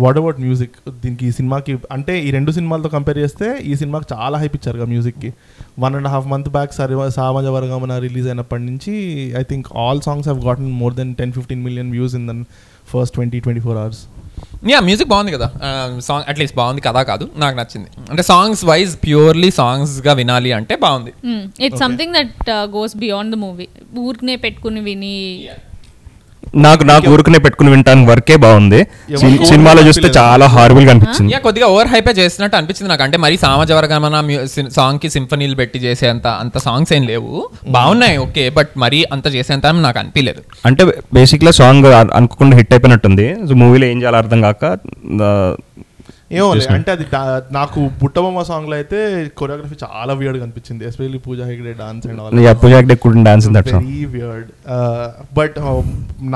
వాట్ అబౌట్ మ్యూజిక్ దీనికి? ఈ సినిమాకి అంటే ఈ రెండు సినిమాలతో కంపేర్ చేస్తే ఈ సినిమాకి చాలా హైప్ ఇచ్చారుగా మ్యూజిక్కి. One and half month back సరి సామాజ వర్గమన రిలీజ్ అయినప్పటి నుంచి I think all songs have gotten more than ten fifteen million views in the first twenty twenty four hours. Yeah music బాగుంది కదా, సాంగ్ అట్లీస్ట్ బాగుంది కదా, కాదు నాకు నచ్చింది. అంటే సాంగ్స్ వైజ్ ప్యూర్లీ సాంగ్స్ గా వినాలి అంటే బాగుంది. It's something that goes beyond the movie. ఊరికనే పెట్టుకుని విని నాకు నాకు ఊరికనే పెట్టుకుని వినటానికి వర్కే బాగుంది. సినిమాలో చూస్తే చాలా హారబుల్ గా అనిపించింది, కొద్దిగా ఓవర్ హైప్ చేసినట్టు అనిపించింది నాకు. అంటే మరి సమాజ వర్గమన సాంగ్ కి సింఫనీలు పెట్టి చేసేంత అంత సాంగ్స్ ఏం లేవు, బాగున్నాయి ఓకే, బట్ మరి అంత చేసేంత నాకు అనిపించలేదు. అంటే బేసిక్లీ సాంగ్ అనుకోకుండా హిట్ అయిపోయినట్టుంది, సో మూవీలో ఏం చేయాలో అర్థం కాక ఏమో. అంటే అది నాకు బుట్టబొమ్మ సాంగ్ లో అయితే కొరియోగ్రఫీ చాలా వియర్డ్ గా అనిపించింది, especially Pooja Hegde dance and all. Yeah Pooja Hegde couldn't dance in that song, very weird. But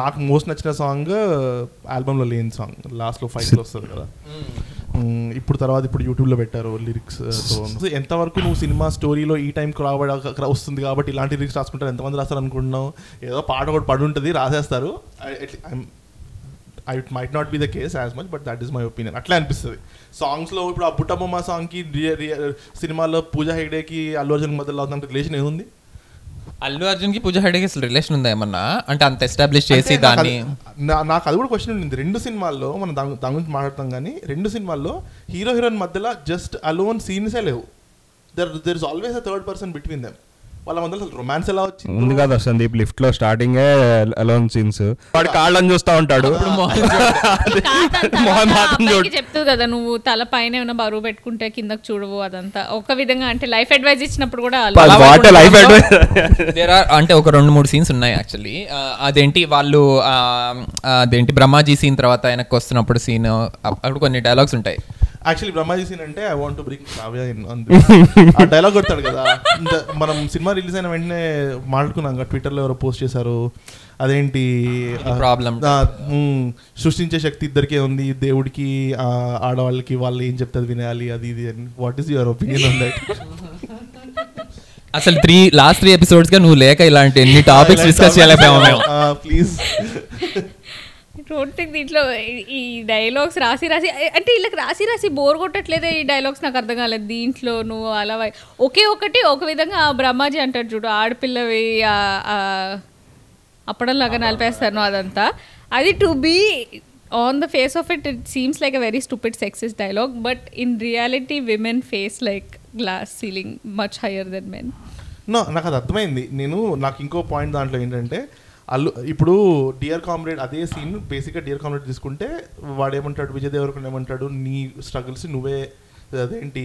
నాకు మోస్ట్ నచ్చిన సాంగ్ ఆల్బమ్ లో లేని సాంగ్, లాస్ట్ లో ఫైట్ లో వస్తుంది కదా. ఇప్పుడు తర్వాత ఇప్పుడు యూట్యూబ్ లో పెట్టారు లిరిక్స్. ఎంతవరకు నువ్వు సినిమా స్టోరీలో ఈ టైం రాబడ వస్తుంది కాబట్టి ఇలాంటి లిరిక్స్ రాసుకుంటారు, ఎంతమంది రాస్తారు అనుకుంటున్నావు? ఏదో పాట ఒకటి పడి ఉంటుంది రాసేస్తారు. It might not be the case as much, but that is my opinion. అట్లా అనిపిస్తుంది సాంగ్స్ లో. ఇప్పుడు ఆ బుట్టబొమ్మ సాంగ్ కి సినిమాలో పూజా హెగ్డే కి అల్లు అర్జున్ మధ్యలో రిలేషన్ ఏముంది? అల్లు అర్జున్ కి పూజా హెగ్డే అసలు రిలేషన్ ఉందా ఏమన్నా? అంటే అంత ఎస్టాబ్లిష్ చేసి దాన్ని నాకు అది కూడా క్వశ్చన్ ఉండింది. రెండు సినిమాల్లో మనం దాని దాని గురించి మాట్లాడతాం కానీ రెండు సినిమాల్లో హీరో హీరోయిన్ మధ్యలో జస్ట్ అలోన్ సీన్సే లేవు. There there is always a third person between them. వాళ్ళ మధ్యలో రొమాన్స్ ఎలా వచ్చింది ఉంది కదా సందీప్? లిఫ్ట్ లో స్టార్టింగే అలోన్ సీన్స్, వాడు కాళ్ళని చూస్తా ఉంటాడు, చెప్తావు కదా నువ్వు, తల పైన ఏమైనా బరువు పెట్టుకుంటే కిందకు చూడవు, అదంతా ఒక విధంగా అంటే లైఫ్ అడ్వైజ్ ఇచ్చినప్పుడు కూడా. అంటే ఒక రెండు మూడు సీన్స్ ఉన్నాయి యాక్చువల్లీ. అదేంటి వాళ్ళు అదేంటి బ్రహ్మాజీ సీన్ తర్వాత ఆయనకు వస్తున్నప్పుడు సీన్, అప్పుడు కొన్ని డైలాగ్స్ ఉంటాయి. యాక్చువల్లీ బ్రహ్మాజీ సీన్ అంటే I want to bring Kavya in ఆ డైలాగ్ కొడతాడు కదా. మనం సినిమా రిలీజ్ అయిన వెంటనే మాట్లాడుకున్నాం కదా, ట్విట్టర్లో ఎవరో పోస్ట్ చేశారు అదేంటి ప్రాబ్లం, సృష్టించే శక్తి ఇద్దరికే ఉంది, దేవుడికి ఆడవాళ్ళకి, వాళ్ళు ఏం చెప్తుంది వినాలి, అది ఇది అని. What is your opinion on that? అసలు త్రీ లాస్ట్ త్రీ ఎపిసోడ్స్ గా నువ్వు లేక ఇలాంటి ఎన్ని టాపిక్స్ డిస్కస్ చేయలేకపోయాం మేము. ప్లీజ్ రోడ్కి దీంట్లో ఈ డైలాగ్స్ రాసి రాసి అంటే వీళ్ళకి రాసి రాసి బోర్ కొట్టట్లేదే ఈ డైలాగ్స్? నాకు అర్థం కాలేదు దీంట్లో. నువ్వు అలా ఒకే ఒకటి ఒక విధంగా బ్రహ్మాజీ అంటాడు చూడు, ఆడపిల్లవి అప్పడంలాగా నలిపేస్తాను అదంతా, అది to be on the face of it it seems like a very stupid sexist dialogue, but in reality women face like glass ceiling much higher than men. No, నాకు అది అర్థమైంది. నేను నాకు ఇంకో పాయింట్ దాంట్లో ఏంటంటే అల్లు ఇప్పుడు డియర్ కామ్రేడ్ అదే సీన్ బేసిక్గా డియర్ కామ్రేడ్ తీసుకుంటే వాడు ఏమంటాడు, విజయ్ దేవరకొండ ఏమంటాడు, నీ స్ట్రగుల్స్ నువ్వే అదేంటి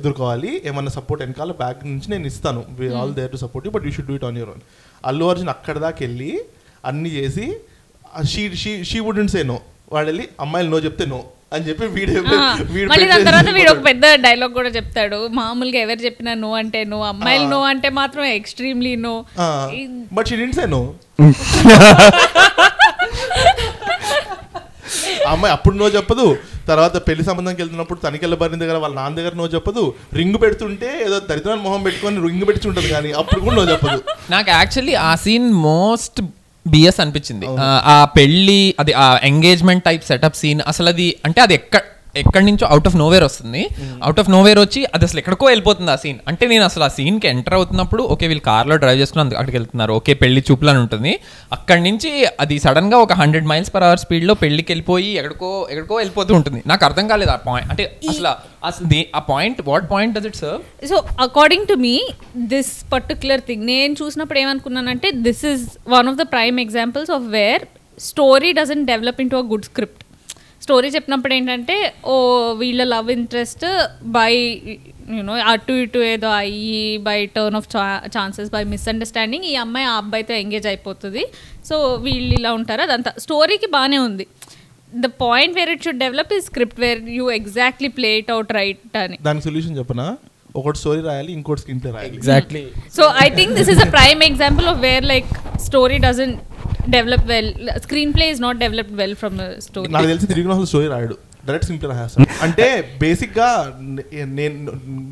ఎదుర్కోవాలి, ఏమన్నా సపోర్ట్ వెనకాల బ్యాక్ నుంచి నేను ఇస్తాను, we all there to support you but you should do it on your own. Allu Arjun అక్కడ దాకా వెళ్ళి అన్నీ చేసి she she she wouldn't say no, వాడు వెళ్ళి అమ్మాయిలు నో చెప్తే నో అని చెప్పి వీడియో పెద్ద డైలాగ్ కూడా చెప్తాడు. మామూలుగా ఎవరు చెప్పినా నో అంటే నో, అమ్మాయిలు నో అంటే మాత్రం extremely no. But she didn't say no. అమ్మాయి అప్పుడు నో చెప్పదు, తర్వాత పెళ్లి సంబంధంకి వెళ్తున్నప్పుడు తనికెళ్ళ భార్య దగ్గర వాళ్ళ నాన్న దగ్గర నో చెప్పదు, రింగ్ పెడుతుంటే ఏదో దరిద్రాన్ని మొహం పెట్టుకొని రింగ్ పెట్టుకుంటది కానీ అప్పుడు కూడా నో చెప్పదు. నాకు యాక్చువల్లీ ఆ సీన్ మోస్ట్ బిఎస్ అనిపించింది. ఆ పెళ్ళి అది ఆ ఎంగేజ్మెంట్ టైప్ సెటప్ సీన్ అసలు అది అంటే అది ఎక్కడ ఎక్కడి నుంచో అవుట్ ఆఫ్ నోవేర్ వస్తుంది, అవుట్ ఆఫ్ నోవేర్ వచ్చి అది అసలు ఎక్కడికో వెళ్ళిపోతుంది ఆ సీన్. అంటే నేను అసలు ఆ సీన్కి ఎంటర్ అవుతున్నప్పుడు ఓకే వీళ్ళు కార్లో డ్రైవ్ చేసుకుని అక్కడికి వెళ్తున్నారు, ఓకే పెళ్లి చూపులని ఉంటుంది, అక్కడి నుంచి అది సడన్గా ఒక హండ్రెడ్ మైల్స్ పర్ అవర్ స్పీడ్లో పెళ్లికి వెళ్ళిపోయి ఎక్కడికో ఎక్కడికో వెళ్ళిపోతూ ఉంటుంది. నాకు అర్థం కాలేదు ఆ పాయింట్, అంటే అసలు అసలు ఆ point what point does it serve? So according to me this particular thing నేను చూసినప్పుడు ఏమనుకున్నానంటే this is one of the prime examples of where story doesn't develop into a good script. Story చెప్పినప్పుడు ఏంటంటే ఓ వీళ్ళ love interest by you know అటు ఇటు ఏదో అయ్యి by turn of cha chances by misunderstanding ఈ అమ్మాయి ఆ అబ్బాయితో ఎంగేజ్ అయిపోతుంది, సో వీళ్ళు ఇలా ఉంటారు, అదంతా స్టోరీకి బాగానే ఉంది. The point where it should develop is script where you exactly play it out right అని. దానికి సొల్యూషన్ చెప్పనా? ఒకటి స్టోరీ రాయాలి, ఇంకోటి స్క్రీన్ ప్లే రాయాలి. Exactly. So I think this is a prime example of where like story doesn't develop well, screenplay is not developed well from the story. నాకు తెలిసి తిరుగునసలు స్టోరీ రాయడు, డైరెక్ట్ సింప్లీ రాస్తాడు. అంటే బేసిక్గా నేను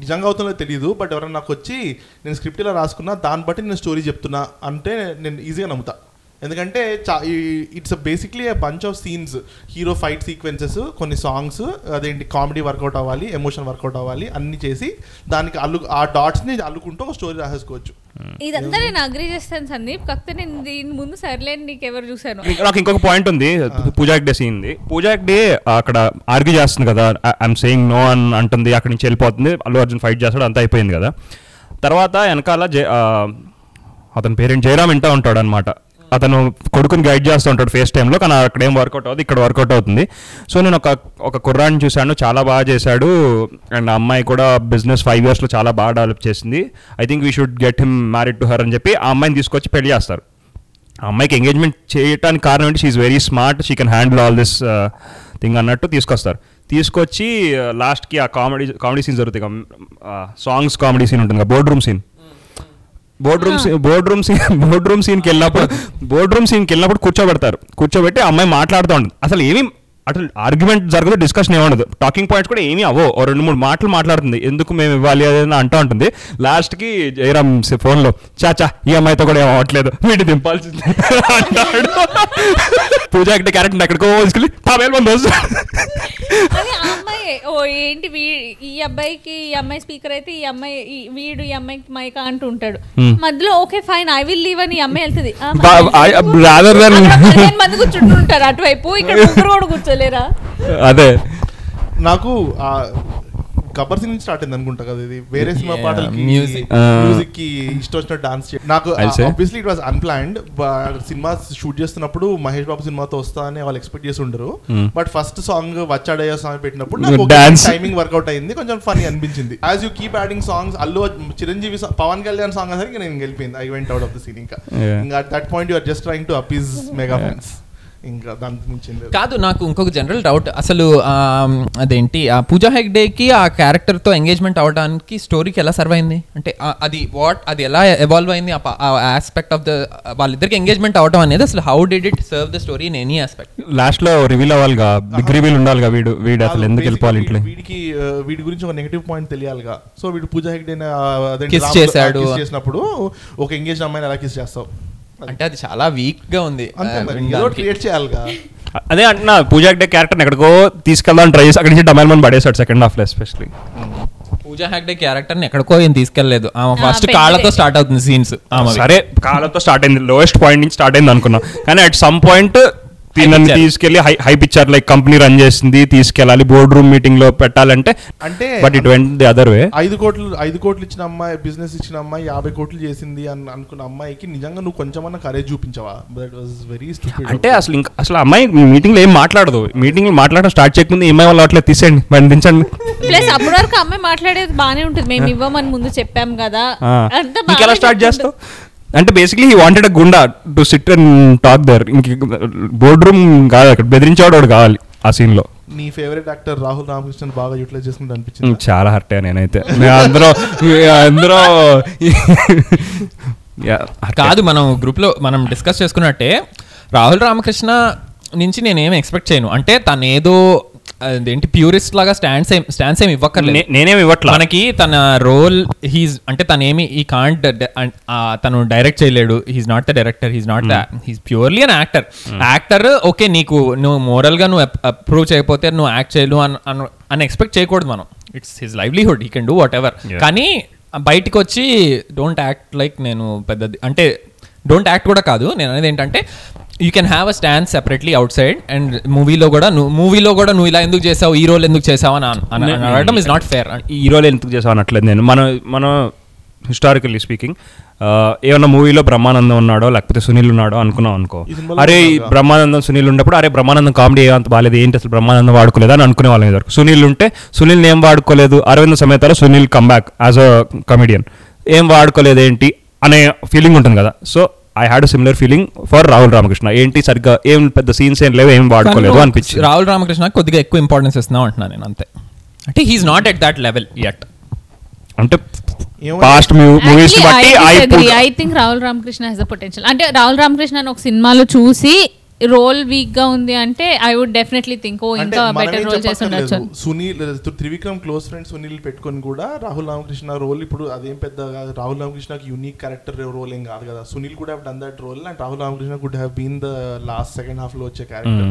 నిజంగా అవుతుందో తెలియదు, బట్ ఎవరైనా నాకు వచ్చి నేను స్క్రిప్ట్ ఇలా రాసుకున్నా దాన్ని బట్టి నేను స్టోరీ చెప్తున్నా అంటే నేను ఈజీగా నమ్ముతా. ఎందుకంటే it's basically a bunch of scenes, hero fight sequences, కొన్ని సాంగ్స్, అదేంటి కామెడీ వర్కౌట్ అవ్వాలి, ఎమోషన్ వర్కౌట్ అవ్వాలి, అన్ని చేసి దానికి అల్లు ఆ డాట్స్ని అల్లుకుంటూ ఒక స్టోరీ రాసేసుకోవచ్చు. ఇదంతా నేను అగ్రీ చేస్తాను సందీప్, కాకపోతే నేను దీని ముందు సర్లేని నీకు ఎవరు చూసాను. నాకు ఇంకొక పాయింట్ ఉంది, పూజా హెగ్డే సీన్ ఉంది. పూజా హెగ్డే అక్కడ ఆర్గ్యూ చేస్తుంది కదా, ఐఎమ్ సేయింగ్ నో అని అంటుంది, అక్కడి నుంచి వెళ్ళిపోతుంది, అల్లు అర్జున్ ఫైట్ చేస్తాడు, అంతా అయిపోయింది కదా. తర్వాత వెనకాల జయ అతని పేరెంట్ జయరామ్ ఇంటా ఉంటాడు అనమాట, అతను కొడుకుని గైడ్ చేస్తూ ఉంటాడు ఫేస్ టైంలో, కానీ అక్కడ ఏం వర్కౌట్ అవుతుంది ఇక్కడ వర్కౌట్ అవుతుంది. సో నేను ఒక ఒక కుర్రాన్ని చూశాను, చాలా బాగా చేశాడు, అండ్ అమ్మాయి కూడా బిజినెస్ ఫైవ్ ఇయర్స్లో చాలా బాగా డెవలప్ చేసింది, I think we should get him married to her అని చెప్పి ఆ అమ్మాయిని తీసుకొచ్చి పెళ్లి చేస్తారు. ఆ అమ్మాయికి ఎంగేజ్మెంట్ చేయడానికి కారణం ఏంటి, she is very smart, she can handle all this thing అన్నట్టు తీసుకొస్తారు. తీసుకొచ్చి లాస్ట్కి ఆ కామెడీ కామెడీ సీన్ జరుగుతాయి, సాంగ్స్ కామెడీ సీన్ ఉంటుంది కదా, board room scene. Board room board room scene board room సీన్కి వెళ్ళినప్పుడు బోర్డ్ రూమ్ సీన్కి వెళ్ళినప్పుడు కూర్చోబెడతారు, కూర్చోబెట్టి అమ్మాయి మాట్లాడుతూ ఉంటుంది. అసలు ఏమి ఆ అటు ఆర్గ్యుమెంట్ జరగదు, డిస్కషన్ ఏమనదు, టాకింగ్ పాయింట్స్ కూడా ఏమీ అవ్వవు, రెండు మూడు మాటలు మాట్లాడుతుంది, ఎందుకు మేము ఇవ్వాలి అని అంటూ ఉంటుంది. లాస్ట్కి జయరామ్ ఫోన్లో చాచా ఈ అమ్మాయితో కూడా ఏం అవ్వట్లేదు, వీటి దింపాల్సింది అంటాడు. పూజా హెగ్డే క్యారెక్టర్ ఎక్కడికో తీసుకెళ్ళి పదేళ్ళ మంది రోజు ఓ ఏంటి ఈ అబ్బాయికి ఈ అమ్మాయి స్పీకర్ అయితే ఈ అమ్మాయి వీడు ఈ అమ్మాయికి మైకా అంటూ ఉంటాడు. మధ్యలో okay fine I will leave అని ఈ అమ్మాయి వెళ్తుంది, మంది కూర్చుంటుంటారు అటువైపు, ఇక్కడ ముగ్గురు కూడా కూర్చోలేరా. అదే నాకు గబ్బర్ సింగ్ నుంచి స్టార్ట్ అయింది అనుకుంటా కదా ఇది, వేరే సినిమా పాటలకి మ్యూజిక్ మ్యూజిక్ కి ఇష్టం వచ్చిన డాన్స్ చేయ నాకు obviously it was unplanned. Cinema shoot చేస్తున్నప్పుడు మహేష్ బాబు సినిమాతో వస్తా అని వాళ్ళు ఎక్స్పెక్ట్ చేసి ఉండరు, బట్ ఫస్ట్ సాంగ్ వచ్చాడయ్య సాంగ్ పెట్టినప్పుడు నాకు టైమింగ్ వర్కౌట్ అయింది, కొంచెం ఫనీ అనిపించింది. As you keep adding songs, Allu Chiranjeevi Pawan Kalyan song అనేసరికి నేను వెళ్ళిపోయింది, I went out of the scene. ఇంకా ఇంకా that point you're just trying to appease mega fans. ఇంకా దానికి కాదు, నాకు ఇంకొక జనరల్ డౌట్ అసలు అదేంటి ఆ పూజా హెగ్డేకి ఆ క్యారెక్టర్తో ఎంగేజ్మెంట్ అవడానికి స్టోరీకి ఎలా సర్వ్ అయింది అంటే అది వాట్ అది ఎలా ఎవాల్వ్ అయింది ఆస్పెక్ట్ ఆఫ్ ద వాళ్ళిద్దరికి ఎంగేజ్మెంట్ అవడం అనేది అసలు how did it serve the story in any aspect. Last లో రివీల్ అవ్వాలిగా, బిగ్ రివీల్ ఉండాలిగా, వీడు వీడు అసలు ఎందుకు వెళ్ళిపోవాలి, వీడికి వీడి గురించి ఒక నెగటివ్ పాయింట్ తెలియాలిగా. సో వీడు పూజా హెగ్డేని కిస్ చేశాడు చేసినప్పుడు ఒక ఎంగేజ్ అమ్మాయిని అలా కిస్ చేస్తావు అంటే అది చాలా వీక్ గా ఉంది. అదే అంటున్నా, పూజా హెగ్డే క్యారెక్టర్ ఎక్కడికో తీసుకెళ్దాం ట్రై చేసి అక్కడి నుంచి డమాల్ మంది పడేసాడు సెకండ్ హాఫ్ లో. ఎస్పెషల్లీ పూజా హెగ్డే క్యారెక్టర్ ఎక్కడికో ఏం తీసుకెళ్లేదు, ఫస్ట్ కాళ్ళతో స్టార్ట్ అవుతుంది సీన్స్. సరే కాళ్ళతో స్టార్ట్ అయింది, లోయెస్ట్ పాయింట్ నుంచి స్టార్ట్ అయింది అనుకున్నాం, కానీ అట్ సమ్ పాయింట్ దీన్ని తీసుకెళ్లి high high picture like company run చేసింది తీసుకెళ్ళాలి, బోర్డు రూమ్ మీటింగ్ లో పెట్టాలంటే అంటే but it went the other way. ఐదు కోట్లు ఐదు కోట్లు ఇచ్చిన అమ్మాయి, బిజినెస్ ఇచ్చిన అమ్మాయి యాభై కోట్లు చేసింది అని అనుకున్న అమ్మాయికి నిజంగా నువ్వు కొంచెమన్నా కరేజ్ చూపించవా? That was very stupid. అంటే అసలు ఇంకా అసలు అమ్మాయి మీటింగ్ లో ఏం మాట్లాడదు, మీటింగ్ మాట్లాడడం స్టార్ట్ చేయకముందు ఏమై వాళ్ళు అట్లా తీసేయండి బంధించండి. ప్లస్ అప్పటి వరకు అమ్మాయి మాట్లాడేది బానే ఉంటుంది, మేము ఇవ్వమని ముందు చెప్పాం కదా, ఇంకెలా స్టార్ట్ చేస్తావు అంటే basically he wanted a goonda to sit and talk there. ఇంక బోర్డ్ రూమ్ కాదు అక్కడ, బెదిరించేవాడు వాడు కావాలి ఆ సీన్ లో. నీ ఫేవరెట్ యాక్టర్ రాహుల్ రామకృష్ణ బాగా యూటిలైజ్ చేసుకుంటే అనిపించింది. చాలా హర్ట్ అయ్యా నేనైతే, అందరూ అందరూ కాదు మనం గ్రూప్ లో మనం డిస్కస్ చేసుకున్నట్టే రాహుల్ రామకృష్ణ నుంచి నేనేం ఎక్స్పెక్ట్ చేయను అంటే తను ఏదో అదేంటి ప్యూరిస్ట్ లాగా స్టాండ్స్ ఏం స్టాండ్స్ ఏమి ఇవ్వక్కర్లేదు, నేనేమి ఇవ్వట్లేదు. మనకి తన రోల్ హీజ్ అంటే తనేమి ఈ కాంట్ తను డైరెక్ట్ చేయలేడు, he's not the director, he's not the he's purely an actor. Actor okay నీకు నువ్వు మోరల్గా నువ్వు అప్రూవ్ చేయకపోతే నువ్వు యాక్ట్ చేయలేవు అని అని ఎక్స్పెక్ట్ చేయకూడదు మనం. It's his livelihood, he can do whatever. కానీ బయటకు వచ్చి డోంట్ యాక్ట్ లైక్ నేను పెద్దది అంటే డోంట్ యాక్ట్ కూడా కాదు, నేను అనేది ఏంటంటే you can have a stand separately outside and మూవీలో కూడా నువ్వు మూవీలో కూడా నువ్వు ఇలా ఎందుకు చేసావు, ఈ రోల్ ఎందుకు చేసావు అని అనడం ఇస్ నాట్ ఫేర్. ఈ రోల్ ఎందుకు చేసావు అనట్లేదు నేను, మనం మనం హిస్టారికల్లీ స్పీకింగ్ ఏమన్నా మూవీలో బ్రహ్మానందం ఉన్నాడో లేకపోతే సునీల్ ఉన్నాడో అనుకున్నాం అనుకో, అరే బ్రహ్మానందం సునీల్ ఉన్నప్పుడు అరే బ్రహ్మానందం కామెడీ ఏమంత బాగాలేదు ఏంటి అసలు బ్రహ్మానందం వాడుకోలేదు అని అనుకునే వాళ్ళం ఇదివరకు. సునీల్ ఉంటే సునీల్ని ఏం వాడుకోలేదు, అరవింద సమేతలో Sunil comeback as a comedian ఏం వాడుకోలేదు ఏంటి అనే ఫీలింగ్ ఉంటుంది కదా. So I had a similar feeling for Rahul Ramakrishna. ఏంటి సరిగ్గా ఏం పెద్ద సీన్స్ ఏం లేవు, ఏం వాడుకోలేదు అనిపించింది. రాహుల్ రామకృష్ణ కొద్దిగా ఎక్కువ ఇంపార్టెన్స్ ఇస్తున్నావు అంటున్నాను నేను, అంతే. అంటే he's not at that level yet. అంటే పాస్ట్ మూవీస్ బట్టి I think Rahul Ramakrishna has the potential. అంటే రాహుల్ రామకృష్ణ అని ఒక సినిమాలో చూసి రోల్ వీక్ గా ఉంది అంటే ఐ వుడ్ డెఫినెట్లీ థింక్ ఓ ఇంకా బెటర్ రోల్ చేస్తుండొచ్చు. సునీల్ త్రివిక్రమ్ క్లోజ్ ఫ్రెండ్ సునీల్ పెట్టుకొని కూడా రాహుల్ రామకృష్ణ రోల్ ఇప్పుడు అదేం పెద్ద రాహుల్ రామకృష్ణకి యూనిక్ క్యారెక్టర్ రోల్ ఏం కాదు కదా. సునీల్ కూడా have done that role and Rahul Ramakrishna could have been the last second half లో వచ్చే character.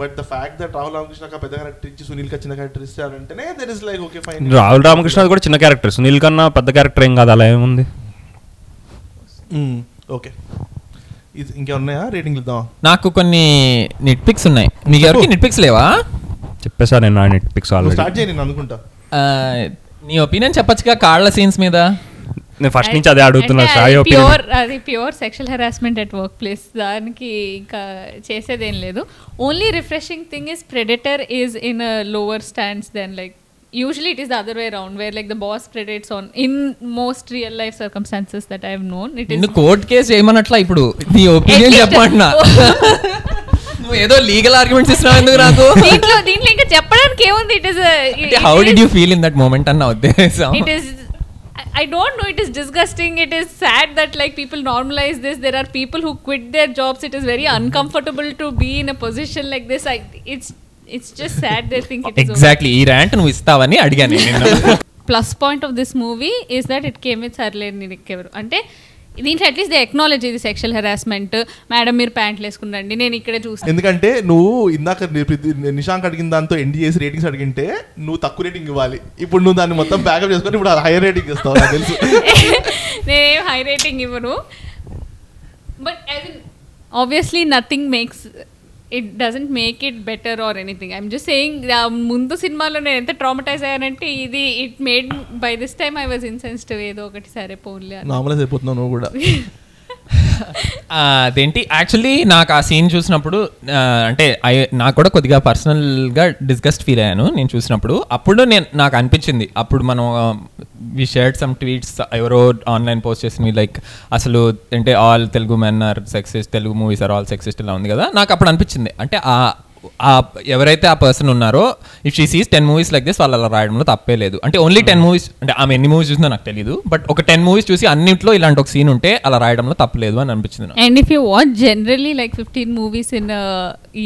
But the fact that Rahul Ramakrishna పెద్ద క్యారెక్టర్ ఇచ్చి సునీల్ కి చిన్న క్యారెక్టర్ ఇస్తారంటేనే that is like okay fine. Rahul Ramakrishna కూడా చిన్న క్యారెక్టర్, సునీల్ కన్నా పెద్ద క్యారెక్టర్ ఏం కాదు, అలా ఏముంది. ఓకే ఇంకా ఉన్నాయా రేటింగ్ ఇద్దాం. నాకు కొన్ని నిట్ పిక్స్ ఉన్నాయి, మీకు ఎవరికి నిట్ పిక్స్ లేవా? చెప్పేసా నేను నిట్ పిక్స్ ఆల్రెడీ స్టార్ట్ చేయి, నేను అనుకుంటా. నీ ఒపీనియన్ చెప్పొచ్చుగా కాళ్ళ సీన్స్ మీద, నేను ఫస్ట్ నుంచి అదే అడుగుతున్నా. ప్యూర్ అది pure sexual harassment at work place, దానికి ఇంకా చేసేదేం లేదు. Only refreshing thing is predator is in lower stands then like usually it is the other way around where like the boss predates on in most real life circumstances that I have known. It is in court case emanatla ipudu nee opinion cheppantna nu edo legal arguments isthunnavu enduku naaku deentlo deentlo inga cheppadaniki em undi. It is a it, how it did is, you feel in that moment anna uddesham. It is I don't know, it is disgusting, it is sad that like people normalize this. There are people who quit their jobs. It is very uncomfortable to be in a position like this. I, it's it's just sad they think it is exactly ee rant nu isthavani adiganu ninnu. Plus point of this movie is that it came with Sarileru Neekevvaru ante దీంట్లో at least they acknowledge ఇది sexual harassment. Madam మీరు ప్యాంట్లు వేసుకున్నారండి నేను ఇక్కడే చూస్తాను. ఎందుకంటే నువ్వు ఇందాక నిశాంక్ అడిగిన దాంతో ఎండి చేసి రేటింగ్స్ అడిగింటే నువ్వు తక్కువ రేటింగ్ ఇవ్వాలి. ఇప్పుడు నువ్వు దాన్ని మొత్తం బ్యాకప్ చేసుకుని ఇప్పుడు హై రేటింగ్ ఇస్తావు. తెలుసు నేనేం హై రేటింగ్ ఇవ్వను. But as obviously nothing makes it doesn't make it better or anything. I'm just saying ముందు సినిమాలో నేను ఎంత ట్రామటైజ్ అయ్యానంటే ఇది it made by this time I was insensitive. ఏదో ఒకటి సరే పోన్లే నార్మలైజ్ అయిపోతున్నావు నువ్వు కూడా. అదేంటి యాక్చువల్లీ నాకు ఆ సీన్ చూసినప్పుడు అంటే నాకు కూడా కొద్దిగా పర్సనల్గా డిస్గస్ట్ ఫీల్ అయ్యాను నేను చూసినప్పుడు. అప్పుడు నేను నాకు అనిపించింది అప్పుడు మనం వి షేర్డ్ సమ్ ట్వీట్స్ ఎవరో ఆన్లైన్ పోస్ట్ చేసినవి లైక్ అసలు అంటే all Telugu men are sexist, Telugu movies are all sexist ఇలా ఉంది కదా. నాకు అప్పుడు అనిపించింది అంటే ఆ ఎవరైతే ఆ పర్సన్ ఉన్నారో if she sees ten movies like this వాళ్ళు అలా రాయడంలో తప్పే లేదు. అంటే ఓన్లీ టెన్ మూవీస్ అంటే ఆమె ఎన్ని మూవీస్ చూసినా నాకు తెలియదు బట్ ఒక టెన్ మూవీస్ చూసి అన్నింటిలో ఇలాంటి ఒక సీన్ ఉంటే అలా రాయడంలో తప్పలేదు అని అనిపించింది. And if you watch generally like fifteen movies in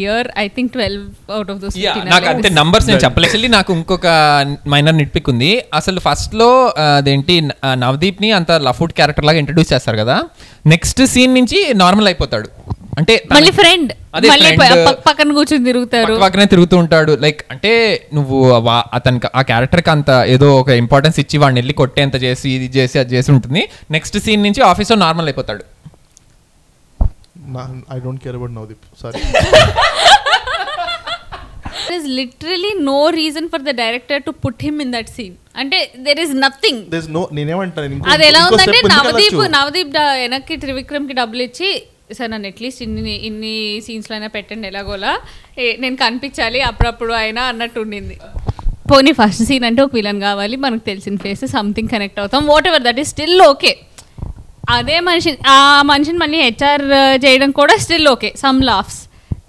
year I think twelve out of those నాకు అంతే నంబర్స్ నేను చెప్పలేదు. నాకు ఇంకొక మైనర్ నిట్ పిక్ ఉంది. అసలు ఫస్ట్లో అదేంటి నవదీప్ని అంత లఫుడ్ క్యారెక్టర్ లాగా ఇంట్రడ్యూస్ చేస్తారు కదా, నెక్స్ట్ సీన్ నుంచి నార్మల్ అయిపోతాడు. అంటే మళ్ళీ ఫ్రెండ్ పక్కన కూర్చొని తిరుగుతారు, పక్కనే తిరుగుతూ ఉంటాడు. లైక్ అంటే నువ్వు అతనికి ఆ క్యారెక్టర్కి అంత ఏదో ఒక ఇంపార్టెన్స్ ఇచ్చి వాడిని వెళ్ళి కొట్టేంత చేసి ఇది చేసి అది చేసి ఉంటుంది. నెక్స్ట్ సీన్ నుంచి ఆఫీస్లో నార్మల్ అయిపోతాడు. I don't care about Navdeep sorry. There is literally no reason for the director to put him in that scene. Ante there is nothing. There is no nene antane. Ade ela undante Navdeep Navdeep enakki Trivikram ki double ichi sir nanu at least inni inni scenes lo aina pettandi elagola nenu kanipinchali appudu aina annattu undindi. Poni first scene ante ok villain kavali manaku telisina face something connect avtam whatever that is still okay. Ade manishi aa manishini malli H R cheyadam kuda still okay some laughs.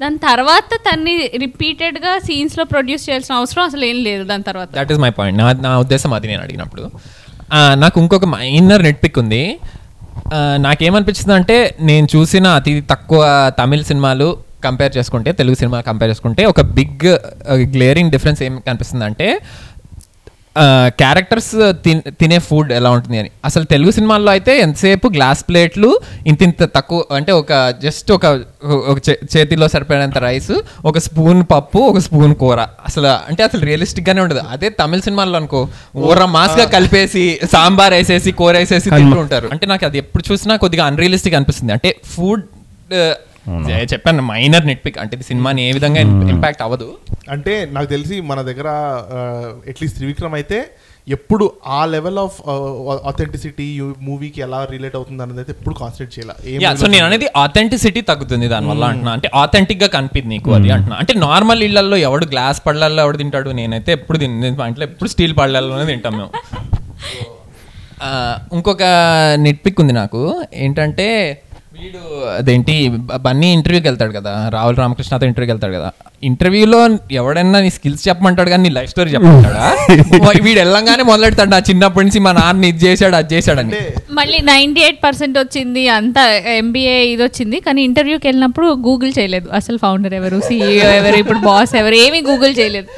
దాని తర్వాత తన్ని repeated గా scenes లో produce చేయాల్సిన అవసరం అసలు ఏం లేదు. దాని తర్వాత దట్ ఈస్ మై పాయింట్. నా నా ఉద్దేశం అది. నేను అడిగినప్పుడు నాకు ఇంకొక మైనర్ నిట్ పిక్ ఉంది. నాకేమనిపించింది అంటే నేను చూసిన అతి తక్కువ తమిళ్ సినిమాలు కంపేర్ చేసుకుంటే తెలుగు సినిమాలు కంపేర్ చేసుకుంటే ఒక బిగ్ గ్లేరింగ్ డిఫరెన్స్ ఏం కనిపిస్తుంది అంటే క్యారెక్టర్స్ తి తినే ఫుడ్ ఎలా ఉంటుంది అని. అసలు తెలుగు సినిమాల్లో అయితే ఎంతసేపు గ్లాస్ ప్లేట్లు ఇంత ఇంత తక్కువ అంటే ఒక జస్ట్ ఒక చేతిలో సరిపడేంత రైస్, ఒక స్పూన్ పప్పు, ఒక స్పూన్ కూర. అసలు అంటే అసలు రియలిస్టిక్గానే ఉండదు. అదే తమిళ సినిమాల్లో అనుకో ఊర మాస్గా కలిపేసి సాంబార్ వేసేసి కూర వేసేసి తింటూ ఉంటారు. అంటే నాకు అది ఎప్పుడు చూసినా కొద్దిగా అన్రియలిస్టిక్ అనిపిస్తుంది. అంటే ఫుడ్ చెప్పాను మైనర్ నిట్ పిక్. అంటే సినిమాని ఏ విధంగా ఇంపాక్ట్ అవ్వదు అంటే నాకు తెలిసి మన దగ్గర అట్లీస్ట్ త్రివిక్రమ్ అయితే ఎప్పుడు ఆ లెవెల్ ఆఫ్ ఆథెంటిసిటీ మూవీకి ఎలా రిలేట్ అవుతుంది అనేది ఎప్పుడు కాన్సన్ట్రేట్ చేయాలి. సో నేను అనేది ఆథెంటిసిటీ తగ్గుతుంది దానివల్ల అంటున్నా. అంటే ఆథెంటిక్ గా కనిపిద్ది నీకు అది అంటున్నా. అంటే నార్మల్ ఇళ్లలో ఎవడు గ్లాస్ పళ్ళల్లో ఎవడు తింటాడు? నేనైతే ఎప్పుడు ఇంట్లో ఎప్పుడు స్టీల్ పళ్ళల్లోనే తింటాం మేము. ఇంకొక నిట్ పిక్ ఉంది నాకు ఏంటంటే వీడు అదేంటి బన్నీ ఇంటర్వ్యూకి వెళ్తాడు కదా, రాహుల్ రామకృష్ణతో ఇంటర్వ్యూకి వెళ్తాడు కదా. ఇంటర్వ్యూలో ఎవడైనా నీ స్కిల్స్ చెప్పమంటాడు కానీ నీ లైఫ్ స్టోరీ చెప్పమంటాడా? వీడు వెళ్ళంగానే మొదలెడతాడు నా చిన్నప్పటి నుంచి మా నాన్న ఇది చేశాడు అది చేశాడని. మళ్ళీ నైన్టీ ఎయిట్ పర్సెంట్ వచ్చింది అంతా ఎంబీఏ ఇది వచ్చింది కానీ ఇంటర్వ్యూకి వెళ్ళినప్పుడు గూగుల్ చేయలేదు. అసలు ఫౌండర్ ఎవరు, సీఈఓ ఎవరు, ఇప్పుడు బాస్ ఎవరు, ఏమీ గూగుల్ చేయలేదు.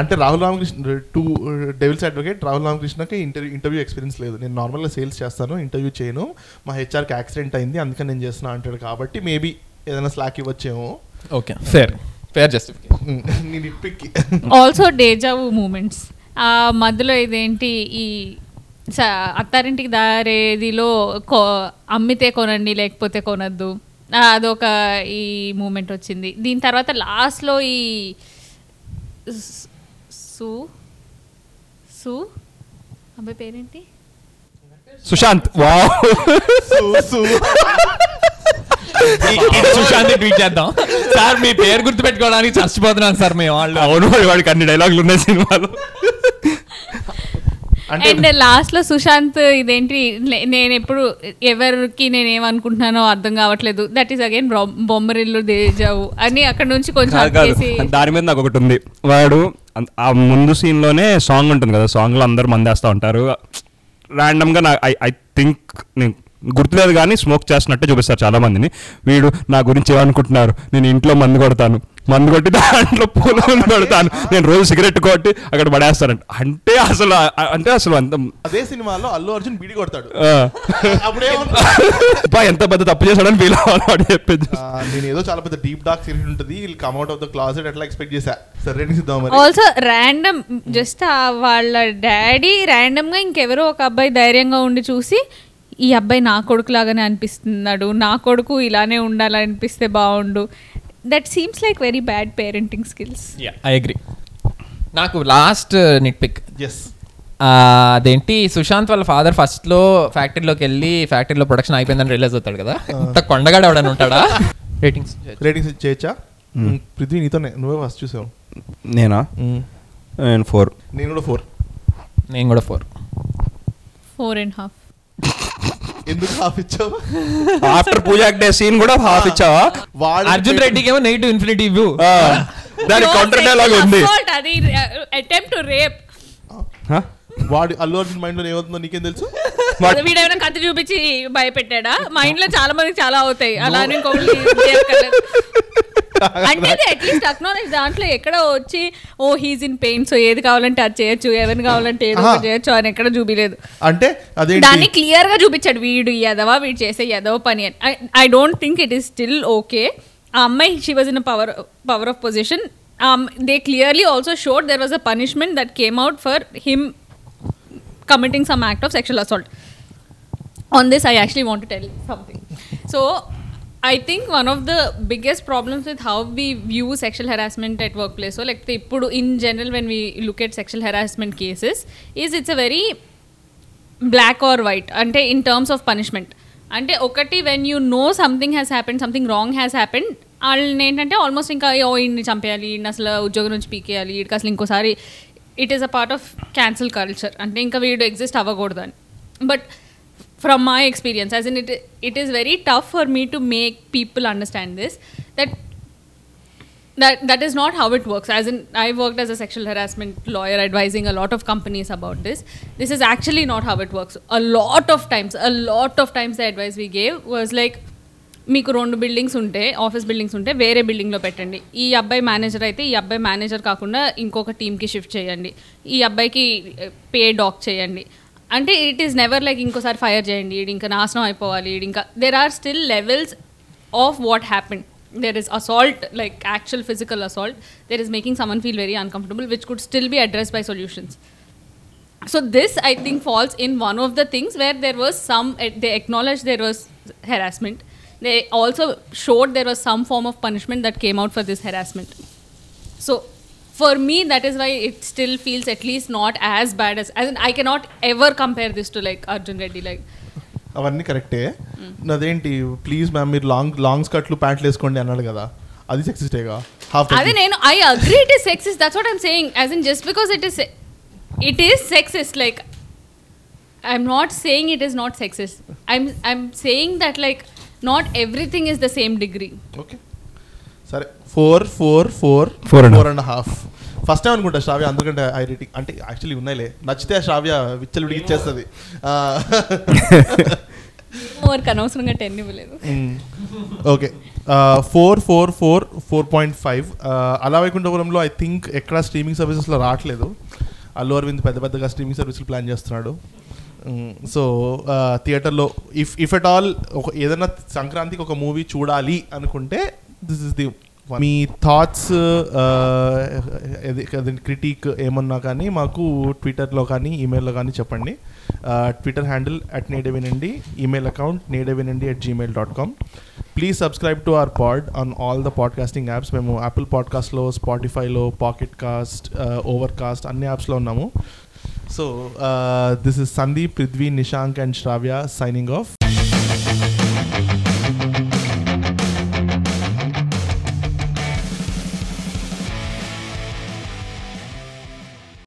అంటే Rahul Ramakrishna two devil's advocate Rahul రామకృష్ణకి ఇంటర్వ్యూ ఇంటర్వ్యూ ఎక్స్పీరియన్స్ లేదు. నేను నార్మల్గా సేల్స్ చేస్తాను, ఇంటర్వ్యూ చేయను, మా హెచ్ఆర్కి యాక్సిడెంట్ అయింది అందుకని నేను చేస్తున్నా అంటాడు. కాబట్టి మేబీ ఏదైనా స్లాక్ ఇవ్వచ్చేమో. Okay fair fair justification. Also deja vu moments మధ్యలో ఇదేంటి ఈ అత్తారింటికి దారేదిలో కో అమ్మితే కొనండి లేకపోతే కొనద్దు అదొక ఈ మూమెంట్ వచ్చింది. దీని తర్వాత లాస్ట్లో ఈ సు సు అబ్బాయి పేరేంటి సుశాంత్ వావ్ సుశాంత్ ట్వీట్ చేద్దాం సార్ మీ పేరు గుర్తుపెట్టుకోవడానికి చచ్చిపోతున్నాను సార్ మేము వాళ్ళు. అవును వాడికి అన్ని డైలాగులు ఉన్నాయి సినిమాలో. అండ్ లాస్ట్లో సుశాంత్ ఇదేంటి నేను ఎప్పుడు ఎవరికి నేను ఏమనుకుంటున్నానో అర్థం కావట్లేదు that is again Bommarillu deja vu అని అక్కడ నుంచి కొంచెం దాని మీద నాకు ఒకటి ఉంది. వాడు ఆ ముందు సీన్లోనే సాంగ్ ఉంటుంది కదా, సాంగ్లో అందరు మందేస్తూ ఉంటారు ర్యాండమ్గా. నా ఐ థింక్ నేను గుర్తులేదు కానీ స్మోక్ చేస్తున్నట్టే చూపిస్తారు చాలామందిని. వీడు నా గురించి ఏమనుకుంటున్నారు, నేను ఇంట్లో మందు కొడతాను, మందు కొట్టి దాంట్లో పూలు పెడతాను, నేను రోజు సిగరెట్ కొట్టి అక్కడ పడేస్తానంట. అంటే అసలు అంటే అసలు అంత అదే సినిమాలో అల్లు అర్జున్ బీడి కొడతాడు, ఎంత పెద్ద తప్పు చేశాడని ఫీల్ అవ్వాలి చెప్పేది. నేను ఏదో చాలా పెద్ద డీప్ డార్క్ సిరీస్ ఉంటుంది, will come out of the closet అట్లా ఎక్స్పెక్ట్ చేశా. సరే ఆల్సో ర్యాండమ్ జస్ట్ వాళ్ళ డాడీ ర్యాండమ్ గా ఇంకెవరో ఒక అబ్బాయి ధైర్యంగా ఉండి చూసి ఈ అబ్బాయి నా కొడుకు లాగానే అనిపిస్తున్నాడు, నా కొడుకు ఇలానే ఉండాలనిపిస్తే బాగుండు. That seems like very bad parenting skills. Yeah I agree. నాకు లాస్ట్ నిట్ పిక్ yes అదేంటి సుశాంత్ వాళ్ళ ఫాదర్ ఫస్ట్లో ఫ్యాక్టరీలోకి వెళ్ళి ఫ్యాక్టరీలో ప్రొడక్షన్ అయిపోయిందని రియలైజ్ అవుతాడు కదా, ఇంత కొండగాడు ఎవడని ఉంటాడా. రేటింగ్స్ రేటింగ్స్ చేయచ్చా? పృథ్వీ నీతోనే, నువ్వే ఫస్ట్ చూసావు. నేనా? నేను ఫోర్. నేను కూడా ఫోర్. నేను కూడా ఫోర్. Four and half. ఎందుకు హాఫ్ ఇచ్చావా? ఆఫ్టర్ పూజా హెగ్డే సీన్ కూడా హాఫ్ ఇచ్చావా? అర్జున్ రెడ్డికి ఏమో నెగిటివ్ ఇన్ఫినిటీ వ్యూ, దాని కౌంటర్ డైలాగ్ ఉంది అది అటెంప్ట్ టు రేప్. వాడు అల్లు అర్జున్ మైండ్ లో ఏమవుతుందో నీకేం తెలుసు? వీడేమైనా కథ చూపించి భయపెట్టాడా? మైండ్ లో చాలా మందికి చాలా అవుతాయి అలానే. అంటే అట్లీస్ట్ అక్నాలెడ్జ్ దాంట్లో ఎక్కడ వచ్చి oh he's in pain so ఏది కావాలంటే అది చేయొచ్చు, ఎవరిని కావాలంటే ఏదో చేయొచ్చు అని ఎక్కడ చూపిలేదు. అంటే దాన్ని క్లియర్ గా చూపించాడు వీడు యదవా, వీడు చేసే యదవ పని అని. I don't think it is still okay. ఆ అమ్మాయి she was in power power of position. Um, they clearly also showed there was a punishment that came out for him committing some act of sexual assault. On this, I actually want to tell something. So, I think one of the biggest problems with how we view sexual harassment at workplace, so like the, in general when we look at sexual harassment cases, is it's a very black or white, ante in terms of punishment. Ante okati when you know something has happened, something wrong has happened, వాళ్ళని ఏంటంటే almost ఇంకా ఓ ఈయన్ని చంపేయాలి, ఈయన అసలు ఉద్యోగం నుంచి పీకేయాలి, వీడికి అసలు ఇంకోసారి it is a part of cancel culture, అంటే ఇంకా వీడు ఎగ్జిస్ట్ అవ్వకూడదు అని. But from my experience as in it it is very tough for me to make people understand this that that that is not how it works. As in I worked as a sexual harassment lawyer advising a lot of companies about this. This is actually not how it works. A lot of times a lot of times the advice we gave was like మీకు రెండు buildings ఉంటే, office buildings ఉంటే వేరే బిల్డింగ్లో పెట్టండి, ఈ అబ్బాయి manager అయితే ఈ అబ్బాయి మేనేజర్ కాకుండా ఇంకొక టీమ్కి షిఫ్ట్ చేయండి, ఈ అబ్బాయికి పే డాక్ చేయండి. అంటే ఇట్ ఈస్ నెవర్ లైక్ ఇంకోసారి ఫైర్ చేయండి, ఇది ఇంకా నాశనం అయిపోవాలి, ఇది ఇంకా. There are still levels of what happened. There is assault, like actual physical assault, there is making someone feel very uncomfortable which could still be address by solutions. So this I think falls in one of the things where there was some, they acknowledged there was harassment. They also showed there was some form of punishment that came out for this harassment. So for me that is why it still feels at least not as bad as, as in I cannot ever compare this to like Arjun Reddy like. Avanni correct eh? Nadenti please ma'am meer long long skirtlu pantlu eskondi annadu kada. Adi sexist ega. Adi nenu I agree it is sexist, that's what I'm saying, as in just because it is it is sexist, like I'm not saying it is not sexist. I'm I'm saying that like not everything is the same degree. Okay, sorry. Four four four four and a half first time anukunta shravya andukante I rating ante actually unnaile nachithe shravya vichchalu vidichestadi more kanavasranga ten ivaledu. Okay, four four four four point five. అలా వైకుంఠపురంలో I think ekkada streaming services lo raatledu. Allu Aravind పెద్ద పెద్దగా streaming సర్వీసులు plan చేస్తున్నాడు. So థియేటర్లో if if at all ఒక ఏదైనా సంక్రాంతికి ఒక మూవీ చూడాలి అనుకుంటే దిస్ ఇస్ ది వన్. మీ థాట్స్ క్రిటిక్ ఏమన్నా కానీ మాకు ట్విట్టర్లో కానీ ఈమెయిల్లో కానీ చెప్పండి. Twitter handle at నేడవినండి, email account నేడవినండి at Gmail dot com. Please subscribe to our pod on all the podcasting apps. మేము యాపిల్ పాడ్కాస్ట్లో, స్పాటిఫైలో, పాకెట్ కాస్ట్, ఓవర్ కాస్ట్ అన్ని యాప్స్లో ఉన్నాము. So uh, this is Sandeep, Prithvi, Nishank and Shravya signing off.